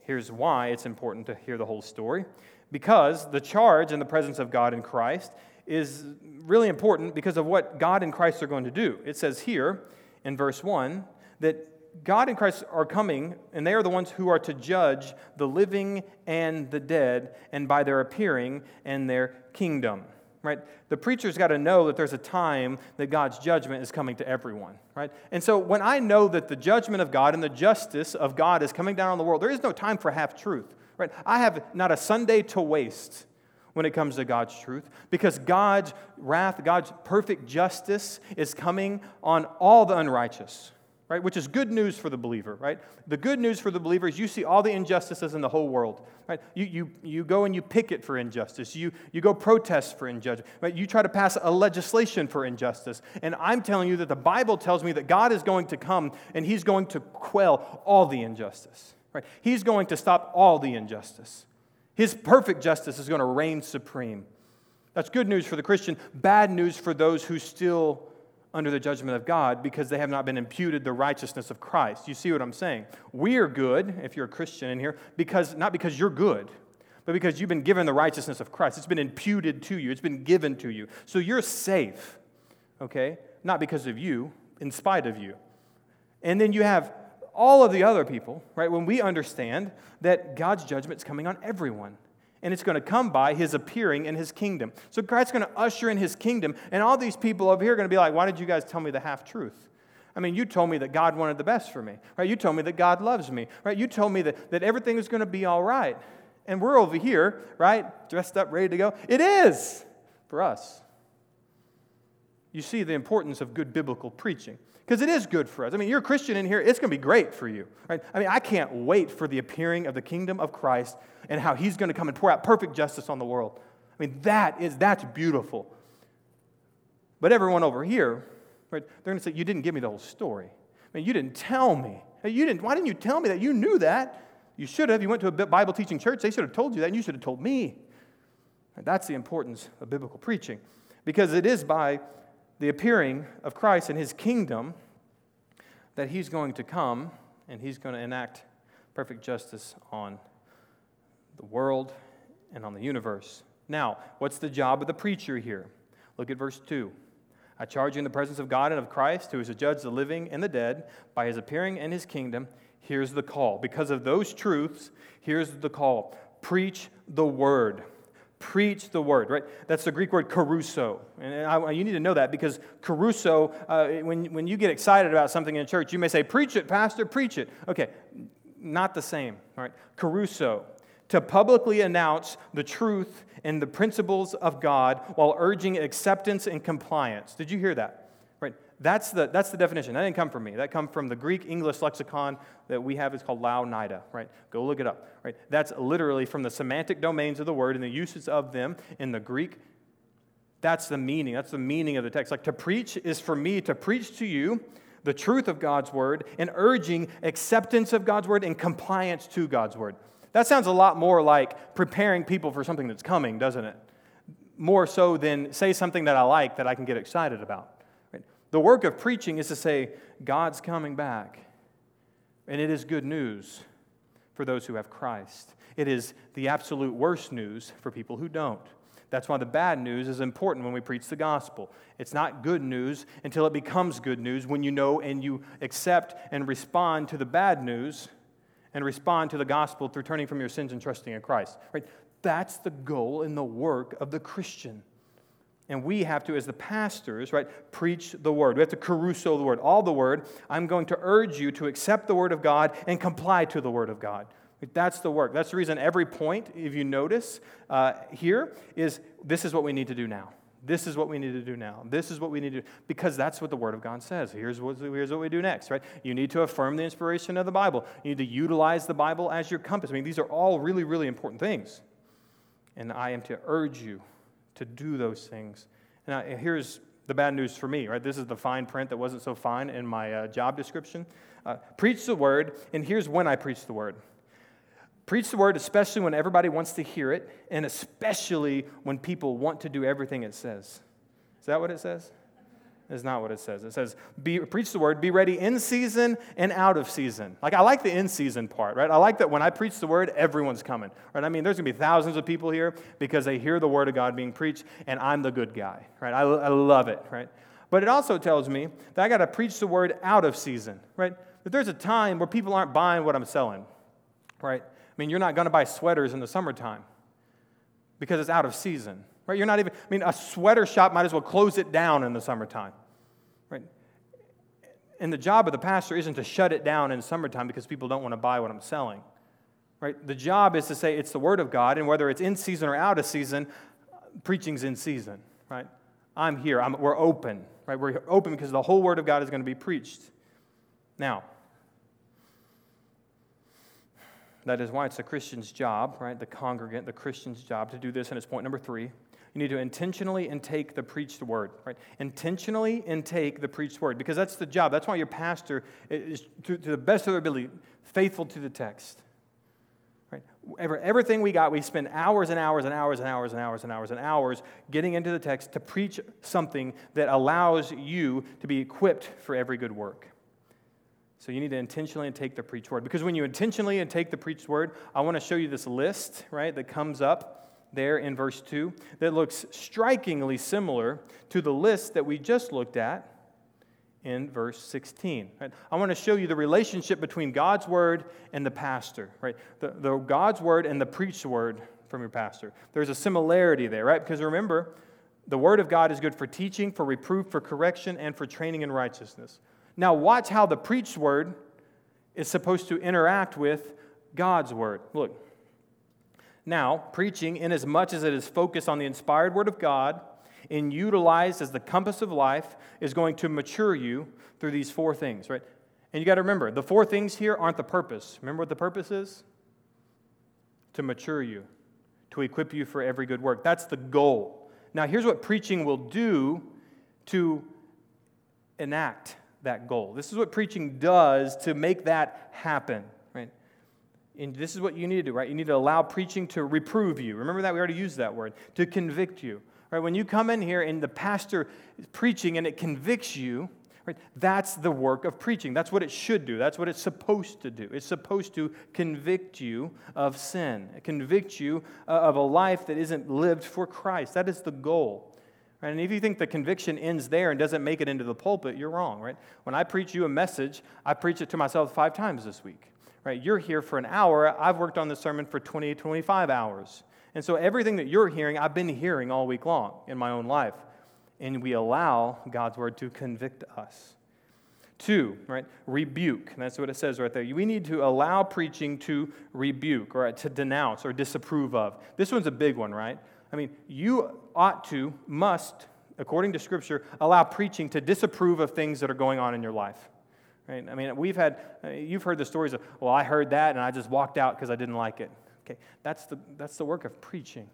here's why it's important to hear the whole story. Because the charge in the presence of God in Christ is really important because of what God and Christ are going to do. It says here in verse 1 that God and Christ are coming, and they are the ones who are to judge the living and the dead, and by their appearing and their kingdom. Right? The preacher's got to know that there's a time that God's judgment is coming to everyone, right? And so when I know that the judgment of God and the justice of God is coming down on the world, there is no time for half-truth, right? I have not a Sunday to waste when it comes to God's truth, because God's wrath, God's perfect justice is coming on all the unrighteous, right? Which is good news for the believer, right? The good news for the believer is you see all the injustices in the whole world, right? You go and you picket for injustice. You go protest for injustice. Right? You try to pass a legislation for injustice. And I'm telling you that the Bible tells me that God is going to come and He's going to quell all the injustice, right? He's going to stop all the injustice. His perfect justice is going to reign supreme. That's good news for the Christian, bad news for those who still under the judgment of God because they have not been imputed the righteousness of Christ. You see what I'm saying? We're good, if you're a Christian in here, because not because you're good, but because you've been given the righteousness of Christ. It's been imputed to you. It's been given to you. So you're safe, okay? Not because of you, in spite of you. And then you have all of the other people, right? When we understand that God's judgment's coming on everyone. And it's going to come by His appearing in His kingdom. So Christ's going to usher in His kingdom. And all these people over here are going to be like, why did you guys tell me the half-truth? I mean, you told me that God wanted the best for me. Right? You told me that God loves me. Right? You told me that everything was going to be all right. And we're over here, right, dressed up, ready to go. It is for us. You see the importance of good biblical preaching. Because it is good for us. I mean, you're a Christian in here, it's going to be great for you. Right? I mean, I can't wait for the appearing of the kingdom of Christ and how He's going to come and pour out perfect justice on the world. I mean, that's beautiful. But everyone over here, right, they're going to say, you didn't give me the whole story. I mean, you didn't tell me. Why didn't you tell me that? You knew that. You should have. You went to a Bible teaching church. They should have told you that, and you should have told me. And that's the importance of biblical preaching. Because it is by the appearing of Christ and His kingdom that He's going to come and He's going to enact perfect justice on the world and on the universe. Now, what's the job of the preacher here? Look at verse 2. I charge you in the presence of God and of Christ, who is to judge the living and the dead, by His appearing and His kingdom. Here's the call. Because of those truths, here's the call. Preach the word. Preach the word, right? That's the Greek word caruso. And you need to know that because caruso, when you get excited about something in a church, you may say, preach it, pastor, preach it. Okay, not the same, all right? Caruso, to publicly announce the truth and the principles of God while urging acceptance and compliance. Did you hear that? Right? That's the definition. That didn't come from me. That comes from the Greek English lexicon that we have. It's called Laonida, right? Go look it up, right? That's literally from the semantic domains of the word and the uses of them in the Greek. That's the meaning. That's the meaning of the text. Like to preach is for me to preach to you the truth of God's word and urging acceptance of God's word and compliance to God's word. That sounds a lot more like preparing people for something that's coming, doesn't it? More so than say something that I like that I can get excited about. The work of preaching is to say, God's coming back, and it is good news for those who have Christ. It is the absolute worst news for people who don't. That's why the bad news is important when we preach the gospel. It's not good news until it becomes good news when you know and you accept and respond to the bad news and respond to the gospel through turning from your sins and trusting in Christ. Right? That's the goal and the work of the Christian. And we have to, as the pastors, right, preach the word. We have to caruso the word, all the word. I'm going to urge you to accept the word of God and comply to the word of God. That's the work. That's the reason every point, if you notice here, is this is what we need to do now. This is what we need to do now. This is what we need to do, because that's what the Word of God says. Here's what we do next, right? You need to affirm the inspiration of the Bible. You need to utilize the Bible as your compass. I mean, these are all really, really important things. and I am to urge you to do those things. Now, here's the bad news for me, right? This is the fine print that wasn't so fine in my job description. Preach the word, and here's when I preach the word. Preach the word, especially when everybody wants to hear it, and especially when people want to do everything it says. Is that what it says? It's not what it says. It says, preach the word, be ready in season and out of season. Like, I like the in season part, right? I like that when I preach the word, everyone's coming, right? I mean, there's going to be thousands of people here because they hear the word of God being preached, and I'm the good guy, right? I love it, right? But it also tells me that I got to preach the word out of season, right? That there's a time where people aren't buying what I'm selling, right? I mean, you're not going to buy sweaters in the summertime because it's out of season. Right, you're not even, I mean, a sweater shop might as well close it down in the summertime, right? And the job of the pastor isn't to shut it down in summertime because people don't want to buy what I'm selling, right? The job is to say it's the word of God, and whether it's in season or out of season, preaching's in season, right? I'm here, we're open, right? We're open because the whole word of God is going to be preached. Now, that is why it's the Christian's job, right? The congregant, the Christian's job to do this, and it's point number 3. You need to intentionally intake the preached word, right? Intentionally intake the preached word, because that's the job. That's why your pastor is, to the best of their ability, faithful to the text, right? Everything we got, we spend hours and hours and hours and hours and hours and hours and hours getting into the text to preach something that allows you to be equipped for every good work. So you need to intentionally intake the preached word, because when you intentionally intake the preached word, I want to show you this list, right, that comes up there in verse 2 that looks strikingly similar to the list that we just looked at in verse 16. Right? I want to show you the relationship between God's word and the pastor, right? The God's word and the preached word from your pastor. There's a similarity there, right? Because remember, the word of God is good for teaching, for reproof, for correction, and for training in righteousness. Now watch how the preached word is supposed to interact with God's word. Look. Now, preaching, inasmuch as it is focused on the inspired word of God and utilized as the compass of life, is going to mature you through these 4 things, right? And you got to remember, the 4 things here aren't the purpose. Remember what the purpose is? To mature you, to equip you for every good work. That's the goal. Now, here's what preaching will do to enact that goal. This is what preaching does to make that happen, right? And this is what you need to do, right? You need to allow preaching to reprove you. Remember that? We already used that word. To convict you, right? When you come in here and the pastor is preaching and it convicts you, right? That's the work of preaching. That's what it should do. That's what it's supposed to do. It's supposed to convict you of sin, convict you of a life that isn't lived for Christ. That is the goal. Right? And if you think the conviction ends there and doesn't make it into the pulpit, you're wrong, right? When I preach you a message, I preach it to myself 5 times this week. Right, you're here for an hour. I've worked on this sermon for 20, 25 hours. And so everything that you're hearing, I've been hearing all week long in my own life. And we allow God's word to convict us. 2, right, rebuke. And that's what it says right there. We need to allow preaching to rebuke, or to denounce or disapprove of. This one's a big one, right? I mean, you must, according to Scripture, allow preaching to disapprove of things that are going on in your life. Right? I mean, you've heard the stories of, well, I heard that and I just walked out because I didn't like it. Okay, that's the work of preaching.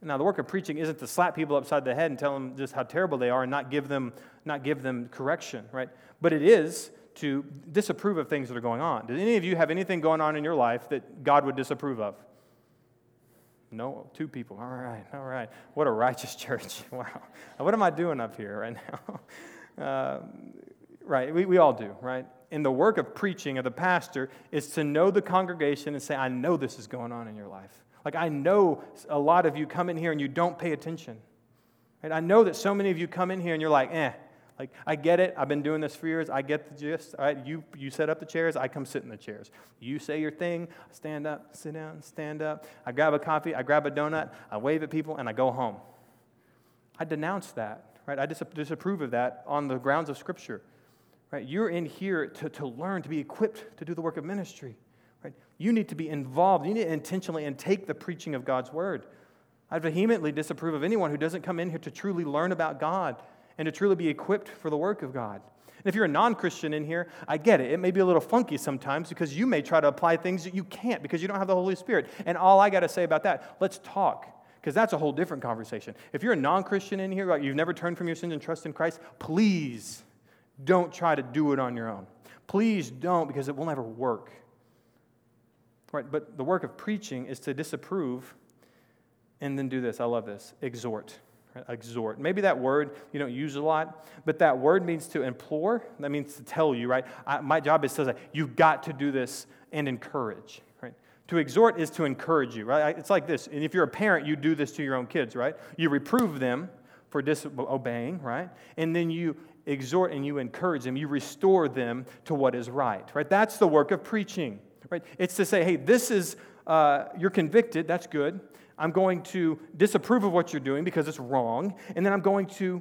Now, the work of preaching isn't to slap people upside the head and tell them just how terrible they are and not give them correction, right? But it is to disapprove of things that are going on. Did any of you have anything going on in your life that God would disapprove of? No, 2 people. All right. What a righteous church. Wow. What am I doing up here right now? Right, we all do, right? And the work of preaching of the pastor is to know the congregation and say, I know this is going on in your life. Like, I know a lot of you come in here and you don't pay attention. Right? I know that so many of you come in here and you're like, Like, I get it. I've been doing this for years. I get the gist. All right, you set up the chairs. I come sit in the chairs. You say your thing. I stand up, sit down, stand up. I grab a coffee. I grab a donut. I wave at people, and I go home. I denounce that, right? I disapprove of that on the grounds of Scripture. Right? You're in here to learn, to be equipped to do the work of ministry. Right? You need to be involved. You need to intentionally intake the preaching of God's word. I vehemently disapprove of anyone who doesn't come in here to truly learn about God and to truly be equipped for the work of God. And if you're a non-Christian in here, I get it. It may be a little funky sometimes because you may try to apply things that you can't because you don't have the Holy Spirit. And all I got to say about that, let's talk. because that's a whole different conversation. If you're a non-Christian in here, like you've never turned from your sins and trust in Christ, please don't try to do it on your own. Please don't, because it will never work. Right, but the work of preaching is to disapprove and then do this. I love this. Exhort. Right? Exhort. Maybe that word you don't use a lot, but that word means to implore. That means to tell you, right? My job is to say, you've got to do this, and encourage. Right? To exhort is to encourage you. Right? It's like this. And if you're a parent, you do this to your own kids, right? You reprove them for disobeying, right? And then you exhort and you encourage them. You restore them to what is right, right? That's the work of preaching, right? It's to say, hey, this is, you're convicted. That's good. I'm going to disapprove of what you're doing because it's wrong. And then I'm going to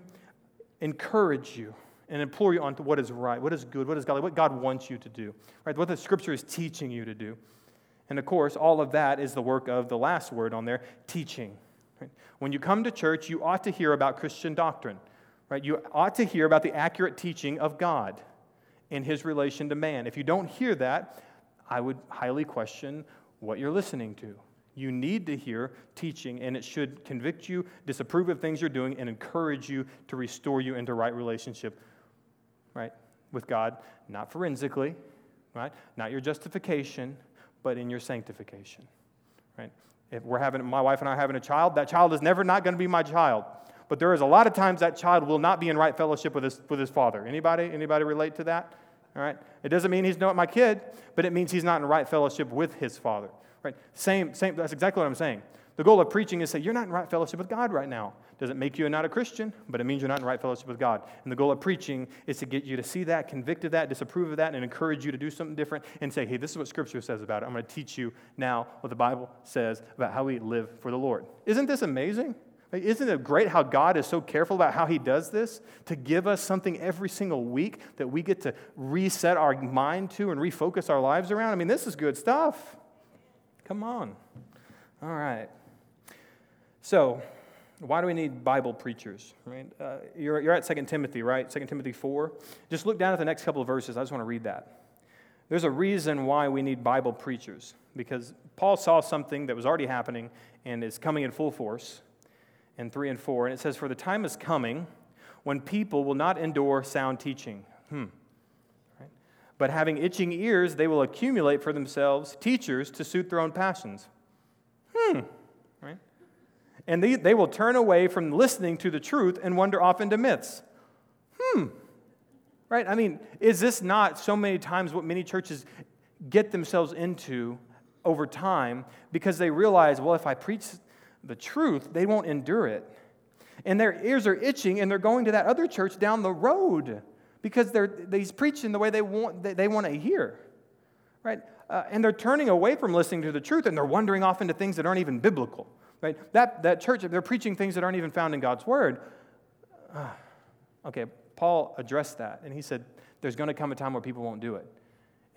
encourage you and implore you on to what is right, what is good, what is godly, what God wants you to do, right? What the Scripture is teaching you to do. And, of course, all of that is the work of the last word on there, teaching. Right? When you come to church, you ought to hear about Christian doctrine. Right? You ought to hear about the accurate teaching of God in His relation to man. If you don't hear that, I would highly question what you're listening to. You need to hear teaching, and it should convict you, disapprove of things you're doing, and encourage you to restore you into right relationship, right, with God, not forensically, right, not your justification, but in your sanctification, right? If we're having, my wife and I are having a child, that child is never not going to be my child. But there is a lot of times that child will not be in right fellowship with his father. Anybody relate to that? All right. It doesn't mean he's not my kid, but it means he's not in right fellowship with his father. Right. Same. That's exactly what I'm saying. The goal of preaching is to say you're not in right fellowship with God right now. Doesn't make you not a Christian, but it means you're not in right fellowship with God. And the goal of preaching is to get you to see that, convict of that, disapprove of that, and encourage you to do something different and say, hey, this is what Scripture says about it. I'm going to teach you now what the Bible says about how we live for the Lord. Isn't this amazing? Isn't it great how God is so careful about how He does this? To give us something every single week that we get to reset our mind to and refocus our lives around? I mean, this is good stuff. Come on. All right. So, why do we need Bible preachers? Right? You're at 2 Timothy, right? 2 Timothy 4. Just look down at the next couple of verses. I just want to read that. There's a reason why we need Bible preachers. Because Paul saw something that was already happening and is coming in full force. In 3 and 4, and it says, for the time is coming when people will not endure sound teaching. Right? But having itching ears, they will accumulate for themselves teachers to suit their own passions. Right? And they will turn away from listening to the truth and wander off into myths. Right? I mean, is this not so many times what many churches get themselves into over time because they realize, well, if I preach the truth, they won't endure it. And their ears are itching, and they're going to that other church down the road because he's preaching the way they want to hear, right? And they're turning away from listening to the truth, and they're wandering off into things that aren't even biblical, right? That church, they're preaching things that aren't even found in God's Word. Okay, Paul addressed that, and he said, there's going to come a time where people won't do it.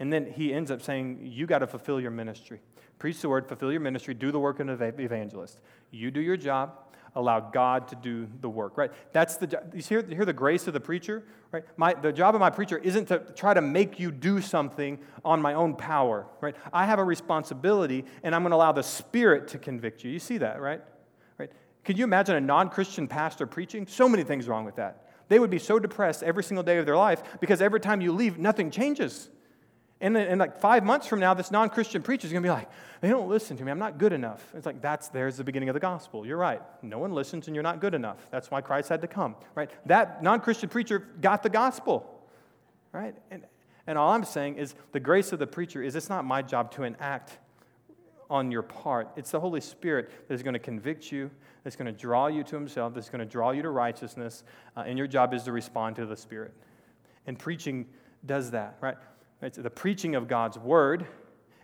And then he ends up saying, you got to fulfill your ministry. Preach the word, fulfill your ministry, do the work of an evangelist. You do your job, allow God to do the work, right? That's the job. You hear the grace of the preacher, right? The job of my preacher isn't to try to make you do something on my own power, right? I have a responsibility, and I'm going to allow the Spirit to convict you. You see that, right? Can you imagine a non-Christian pastor preaching? So many things wrong with that. They would be so depressed every single day of their life because every time you leave, nothing changes. And in like 5 months from now, this non-Christian preacher is going to be like, they don't listen to me. I'm not good enough. It's like, there's the beginning of the gospel. You're right. No one listens and you're not good enough. That's why Christ had to come, right? That non-Christian preacher got the gospel, right? And all I'm saying is the grace of the preacher is it's not my job to enact on your part. It's the Holy Spirit that's going to convict you, that's going to draw you to Himself, that's going to draw you to righteousness, and your job is to respond to the Spirit. And preaching does that, right? It's the preaching of God's Word,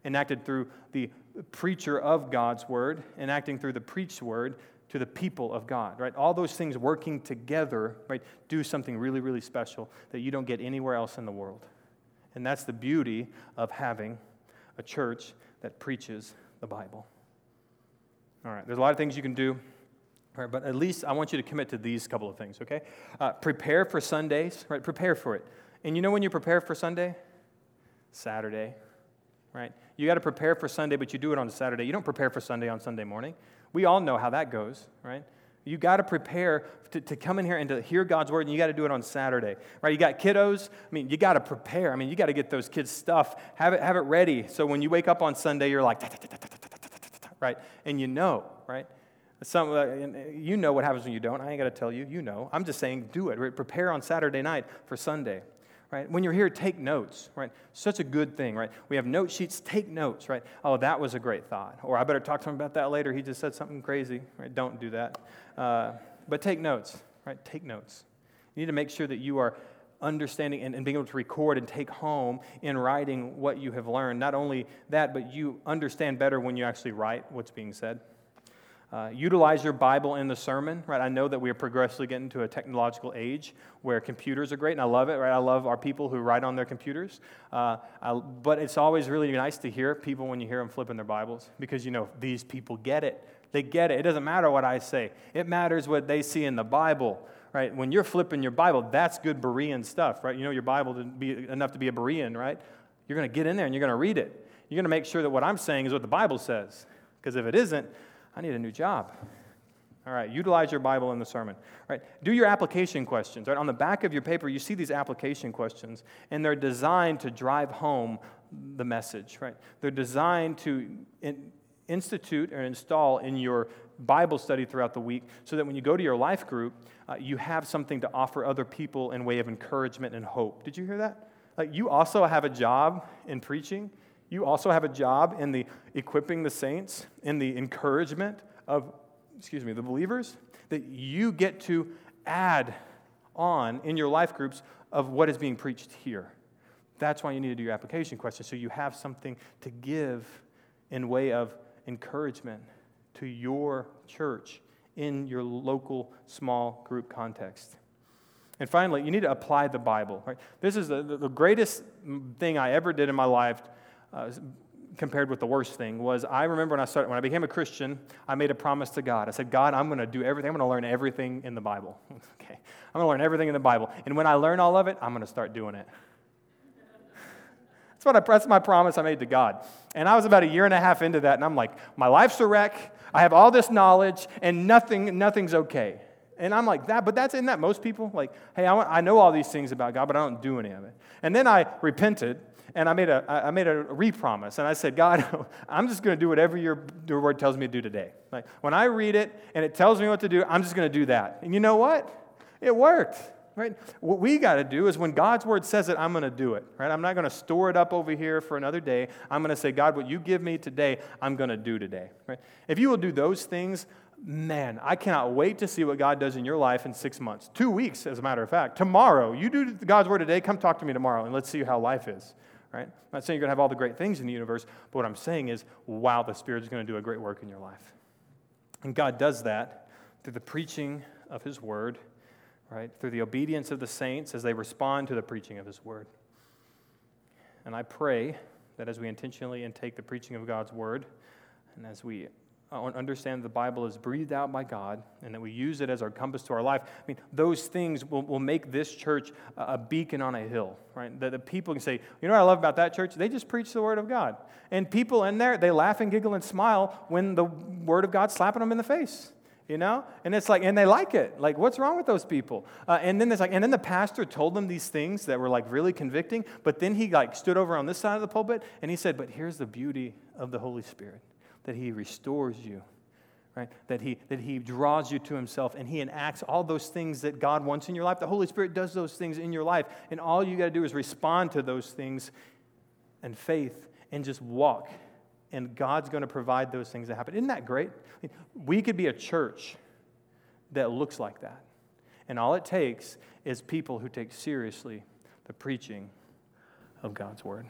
enacted through the preacher of God's Word, enacting through the preached Word to the people of God, right? All those things working together, right, do something really, really special that you don't get anywhere else in the world. And that's the beauty of having a church that preaches the Bible. All right, there's a lot of things you can do. All right, but at least I want you to commit to these couple of things, okay? Prepare for Sundays, right? Prepare for it. And you know when you prepare for Sunday? Saturday, right? You got to prepare for Sunday, but you do it on Saturday. You don't prepare for Sunday on Sunday morning. We all know how that goes, right? You got to prepare to come in here and to hear God's word, and you got to do it on Saturday, right? You got kiddos. I mean, you got to prepare. I mean, you got to get those kids' stuff, have it ready, so when you wake up on Sunday, you're like, right? And you know, right? You know what happens when you don't. I ain't got to tell you. You know. I'm just saying, do it. Right? Prepare on Saturday night for Sunday. Right? When you're here, take notes, right? Such a good thing, right? We have note sheets, take notes, right? Oh, that was a great thought. Or I better talk to him about that later. He just said something crazy, right? Don't do that. But take notes, right? Take notes. You need to make sure that you are understanding and being able to record and take home in writing what you have learned. Not only that, but you understand better when you actually write what's being said. Utilize your Bible in the sermon, right? I know that we are progressively getting to a technological age where computers are great, and I love it, right? I love our people who write on their computers, but it's always really nice to hear people when you hear them flipping their Bibles, because, you know, these people get it. They get it. It doesn't matter what I say. It matters what they see in the Bible, right? When you're flipping your Bible, that's good Berean stuff, right? You know your Bible didn't be enough to be a Berean, right? You're going to get in there and you're going to read it. You're going to make sure that what I'm saying is what the Bible says, because if it isn't, I need a new job. All right, utilize your Bible in the sermon. All right, do your application questions. Right, on the back of your paper, you see these application questions, and they're designed to drive home the message. Right, they're designed to institute or install in your Bible study throughout the week, so that when you go to your life group, you have something to offer other people in way of encouragement and hope. Did you hear that? Like, you also have a job in preaching. You also have a job in the equipping the saints, in the encouragement of, the believers, that you get to add on in your life groups of what is being preached here. That's why you need to do your application question, so you have something to give in way of encouragement to your church in your local small group context. And finally, you need to apply the Bible. Right? This is the greatest thing I ever did in my life. Compared with the worst thing was, I remember when I became a Christian, I made a promise to God. I said, God, I'm going to do everything. I'm going to learn everything in the Bible. Okay, I'm going to learn everything in the Bible. And when I learn all of it, I'm going to start doing it. That's my promise I made to God. And I was about a year and a half into that, and I'm like, my life's a wreck. I have all this knowledge, and nothing's okay. And I'm like that, but that's in that most people. Like, hey, I know all these things about God, but I don't do any of it. And then I repented. And I made a re-promise, and I said, God, I'm just going to do whatever your word tells me to do today. Like, when I read it and it tells me what to do, I'm just going to do that. And you know what? It worked, right? What we got to do is, when God's word says it, I'm going to do it, right? I'm not going to store it up over here for another day. I'm going to say, God, what you give me today, I'm going to do today, right? If you will do those things, man, I cannot wait to see what God does in your life in 6 months, 2 weeks, as a matter of fact. Tomorrow, you do God's word today, come talk to me tomorrow, and let's see how life is. Right? I'm not saying you're going to have all the great things in the universe, but what I'm saying is, wow, the Spirit is going to do a great work in your life. And God does that through the preaching of His Word, right? Through the obedience of the saints as they respond to the preaching of His Word. And I pray that as we intentionally intake the preaching of God's Word, and as we understand the Bible is breathed out by God, and that we use it as our compass to our life, I mean, those things will make this church a beacon on a hill, right? That the people can say, you know what I love about that church? They just preach the Word of God. And people in there, they laugh and giggle and smile when the Word of God's slapping them in the face, you know? And it's like, and they like it. Like, what's wrong with those people? And then the pastor told them these things that were, like, really convicting, but then he, like, stood over on this side of the pulpit, and he said, but here's the beauty of the Holy Spirit. That He restores you, right? That He draws you to Himself, and He enacts all those things that God wants in your life. The Holy Spirit does those things in your life, and all you got to do is respond to those things in faith and just walk, and God's going to provide those things that happen. Isn't that great? I mean, we could be a church that looks like that, and all it takes is people who take seriously the preaching of God's Word.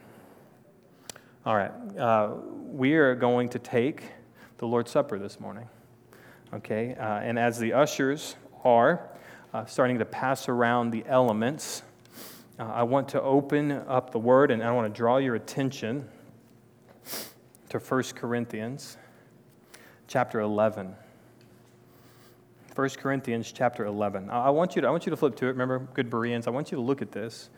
All right, we are going to take the Lord's Supper this morning, okay? And as the ushers are starting to pass around the elements, I want to open up the Word, and I want to draw your attention to 1 Corinthians chapter 11. 1 Corinthians chapter 11. I want you to flip to it. Remember, good Bereans, I want you to look at this,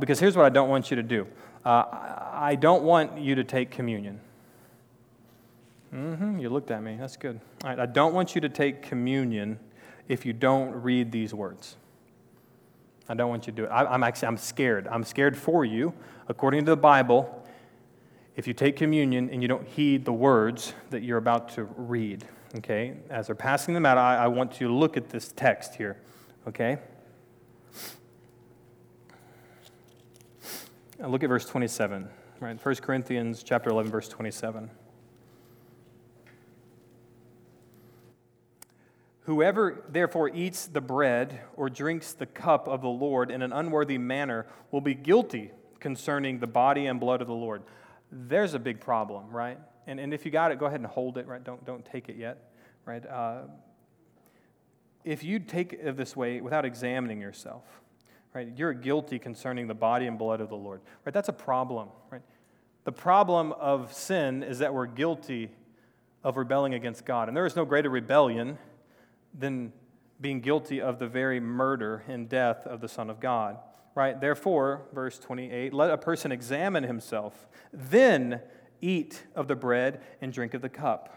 because here's what I don't want you to do. I don't want you to take communion. Mm-hmm, you looked at me. That's good. All right, I don't want you to take communion if you don't read these words. I don't want you to do it. I'm scared. I'm scared for you. According to the Bible, if you take communion and you don't heed the words that you're about to read, okay? As they're passing them out, I want you to look at this text here, okay? Now look at verse 27, right? 1 Corinthians chapter 11, verse 27. Whoever, therefore, eats the bread or drinks the cup of the Lord in an unworthy manner will be guilty concerning the body and blood of the Lord. There's a big problem, right? And if you got it, go ahead and hold it, right? Don't take it yet, right? If you take it this way without examining yourself, right, you're guilty concerning the body and blood of the Lord, right? That's a problem, right? The problem of sin is that we're guilty of rebelling against God, and there is no greater rebellion than being guilty of the very murder and death of the Son of God, right? Therefore, verse 28, let a person examine himself, then eat of the bread and drink of the cup.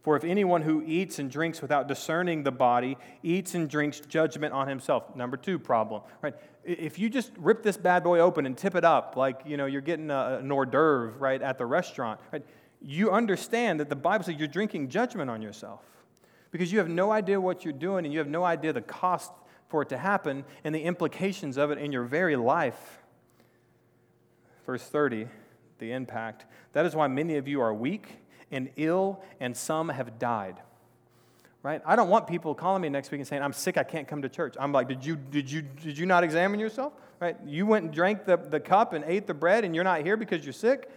For if anyone who eats and drinks without discerning the body eats and drinks judgment on himself. Number two problem, right? If you just rip this bad boy open and tip it up like, you know, you're getting an hors d'oeuvre, right, at the restaurant, right? You understand that the Bible says you're drinking judgment on yourself, because you have no idea what you're doing, and you have no idea the cost for it to happen and the implications of it in your very life. Verse 30, the impact. That is why many of you are weak and ill, and some have died. Right? I don't want people calling me next week and saying, I'm sick, I can't come to church. I'm like, did you not examine yourself? Right? You went and drank the cup and ate the bread, and you're not here because you're sick?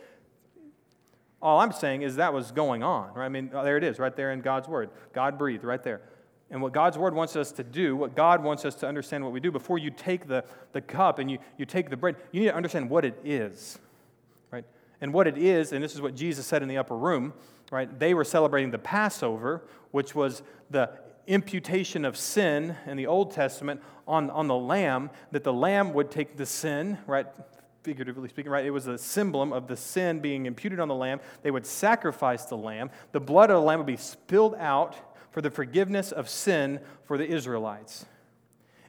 All I'm saying is that was going on, right? I mean, there it is, right there in God's Word. God breathed, right there. And what God's Word wants us to do, what God wants us to understand what we do, before you take the cup and you take the bread, you need to understand what it is, right? And what it is, and this is what Jesus said in the upper room, right? They were celebrating the Passover, which was the imputation of sin in the Old Testament on the lamb, that the lamb would take the sin, right? Figuratively speaking, right? It was a symbol of the sin being imputed on the lamb. They would sacrifice the lamb. The blood of the lamb would be spilled out for the forgiveness of sin for the Israelites.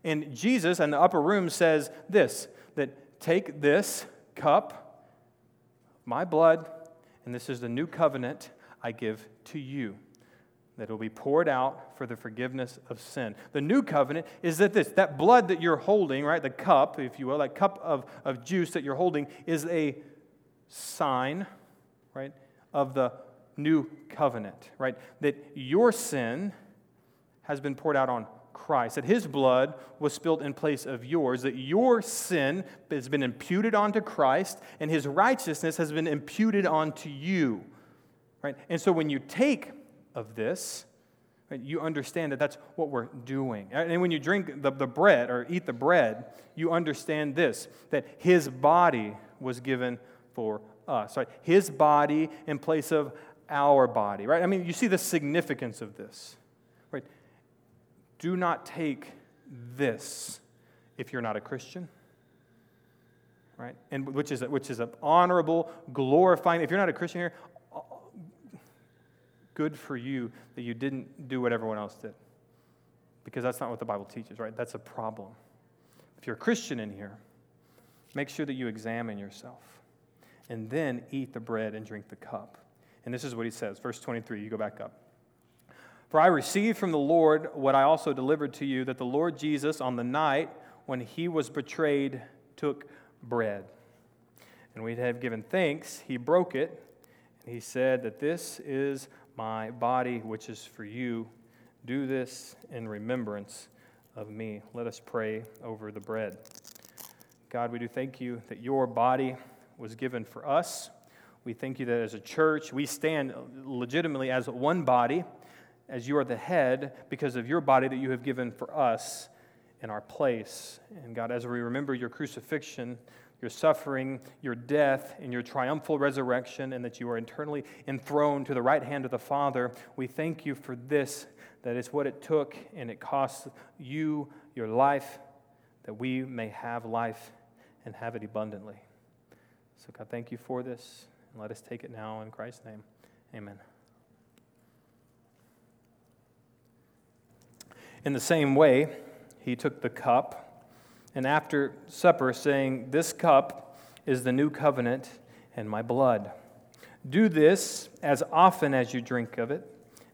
And Jesus in the upper room says this, that take this cup, my blood, and this is the new covenant I give to you, that will be poured out for the forgiveness of sin. The new covenant is that that blood that you're holding, right, the cup, if you will, that cup of juice that you're holding is a sign, right, of the new covenant, right, that your sin has been poured out on Christ, that his blood was spilled in place of yours, that your sin has been imputed onto Christ, and his righteousness has been imputed onto you, right? And so when you take of this, right, you understand that that's what we're doing. And when you drink the bread or eat the bread, you understand this, that his body was given for us, right? His body in place of our body, right? I mean, you see the significance of this, right? Do not take this if you're not a Christian, right? And which is an honorable, glorifying. If you're not a Christian here, good for you that you didn't do what everyone else did, because that's not what the Bible teaches, right? That's a problem. If you're a Christian in here, make sure that you examine yourself and then eat the bread and drink the cup. And this is what he says, verse 23, you go back up. For I received from the Lord what I also delivered to you, that the Lord Jesus on the night when he was betrayed took bread. And when he had given thanks, he broke it, and he said that this is my body, which is for you, do this in remembrance of me. Let us pray over the bread. God, we do thank you that your body was given for us. We thank you that as a church, we stand legitimately as one body, as you are the head, because of your body that you have given for us in our place. And God, as we remember your crucifixion, your suffering, your death, and your triumphal resurrection, and that you are eternally enthroned to the right hand of the Father. We thank you for this, that is what it took, and it cost you your life, that we may have life and have it abundantly. So God, thank you for this. And let us take it now in Christ's name. Amen. In the same way, he took the cup, and after supper, saying, "This cup is the new covenant in my blood. Do this as often as you drink of it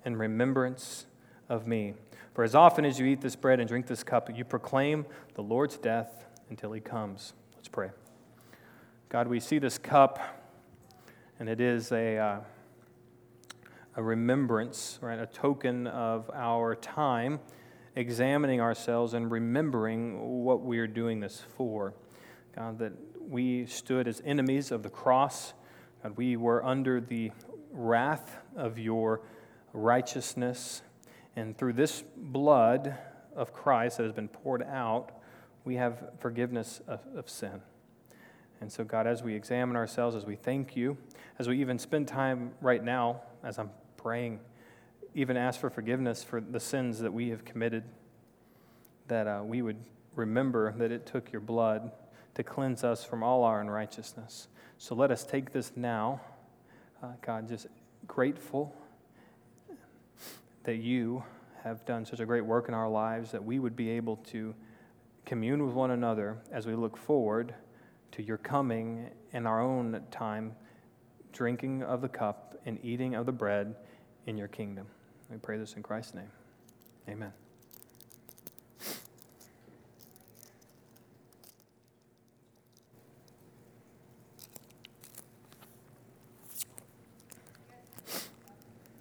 in remembrance of me. For as often as you eat this bread and drink this cup, you proclaim the Lord's death until he comes." Let's pray. God, we see this cup, and it is a remembrance, right? A token of our time, examining ourselves and remembering what we are doing this for. God, that we stood as enemies of the cross. God, we were under the wrath of your righteousness. And through this blood of Christ that has been poured out, we have forgiveness of sin. And so, God, as we examine ourselves, as we thank you, as we even spend time right now, as I'm praying, even ask for forgiveness for the sins that we have committed, that we would remember that it took your blood to cleanse us from all our unrighteousness. So let us take this now, God, just grateful that you have done such a great work in our lives, that we would be able to commune with one another as we look forward to your coming in our own time, drinking of the cup and eating of the bread in your kingdom. We pray this in Christ's name. Amen.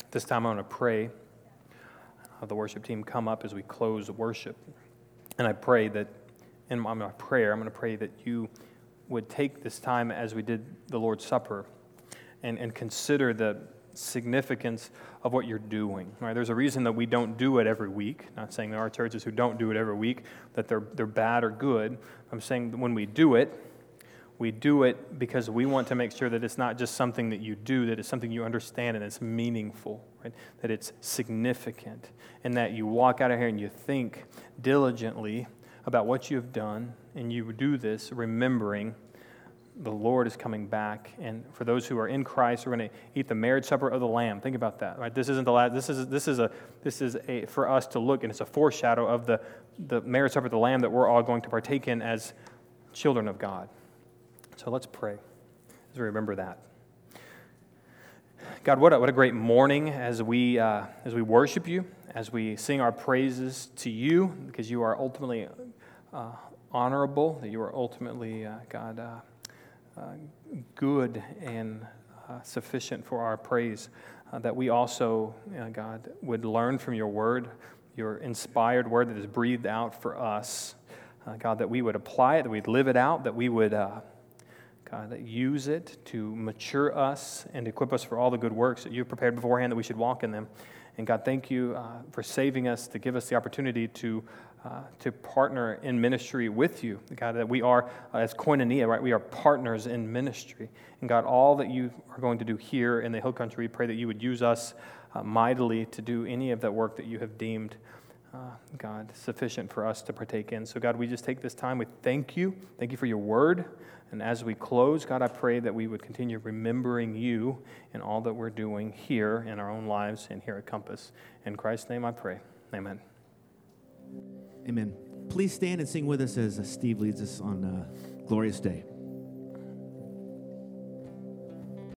This time I'm going to pray. I'll have the worship team come up as we close worship. And I pray that, in my prayer, I'm going to pray that you would take this time as we did the Lord's Supper and consider the significance of what you're doing. Right? There's a reason that we don't do it every week. I'm not saying there are churches who don't do it every week, that they're bad or good. I'm saying that when we do it because we want to make sure that it's not just something that you do, that it's something you understand and it's meaningful, right? That it's significant, and that you walk out of here and you think diligently about what you have done, and you do this remembering the Lord is coming back. And for those who are in Christ, we're going to eat the marriage supper of the Lamb. Think about that. Right? This isn't the last. This is for us to look, and it's a foreshadow of the marriage supper of the Lamb that we're all going to partake in as children of God. So let's pray as we remember that. God, what a great morning as we worship you, as we sing our praises to you, because you are ultimately honorable, that you are ultimately God. Good and sufficient for our praise, that we also, God, would learn from your word, your inspired word that is breathed out for us. God, that we would apply it, that we'd live it out, that we would, God, use it to mature us and equip us for all the good works that you've prepared beforehand, that we should walk in them. And God, thank you for saving us, to give us the opportunity to partner in ministry with you. God, that we are, as koinonia, right, we are partners in ministry. And God, all that you are going to do here in the Hill Country, we pray that you would use us mightily to do any of that work that you have deemed, God, sufficient for us to partake in. So God, we just take this time. We thank you. Thank you for your word. And as we close, God, I pray that we would continue remembering you in all that we're doing here in our own lives and here at Compass. In Christ's name I pray. Amen. Amen. Please stand and sing with us as Steve leads us on Glorious Day.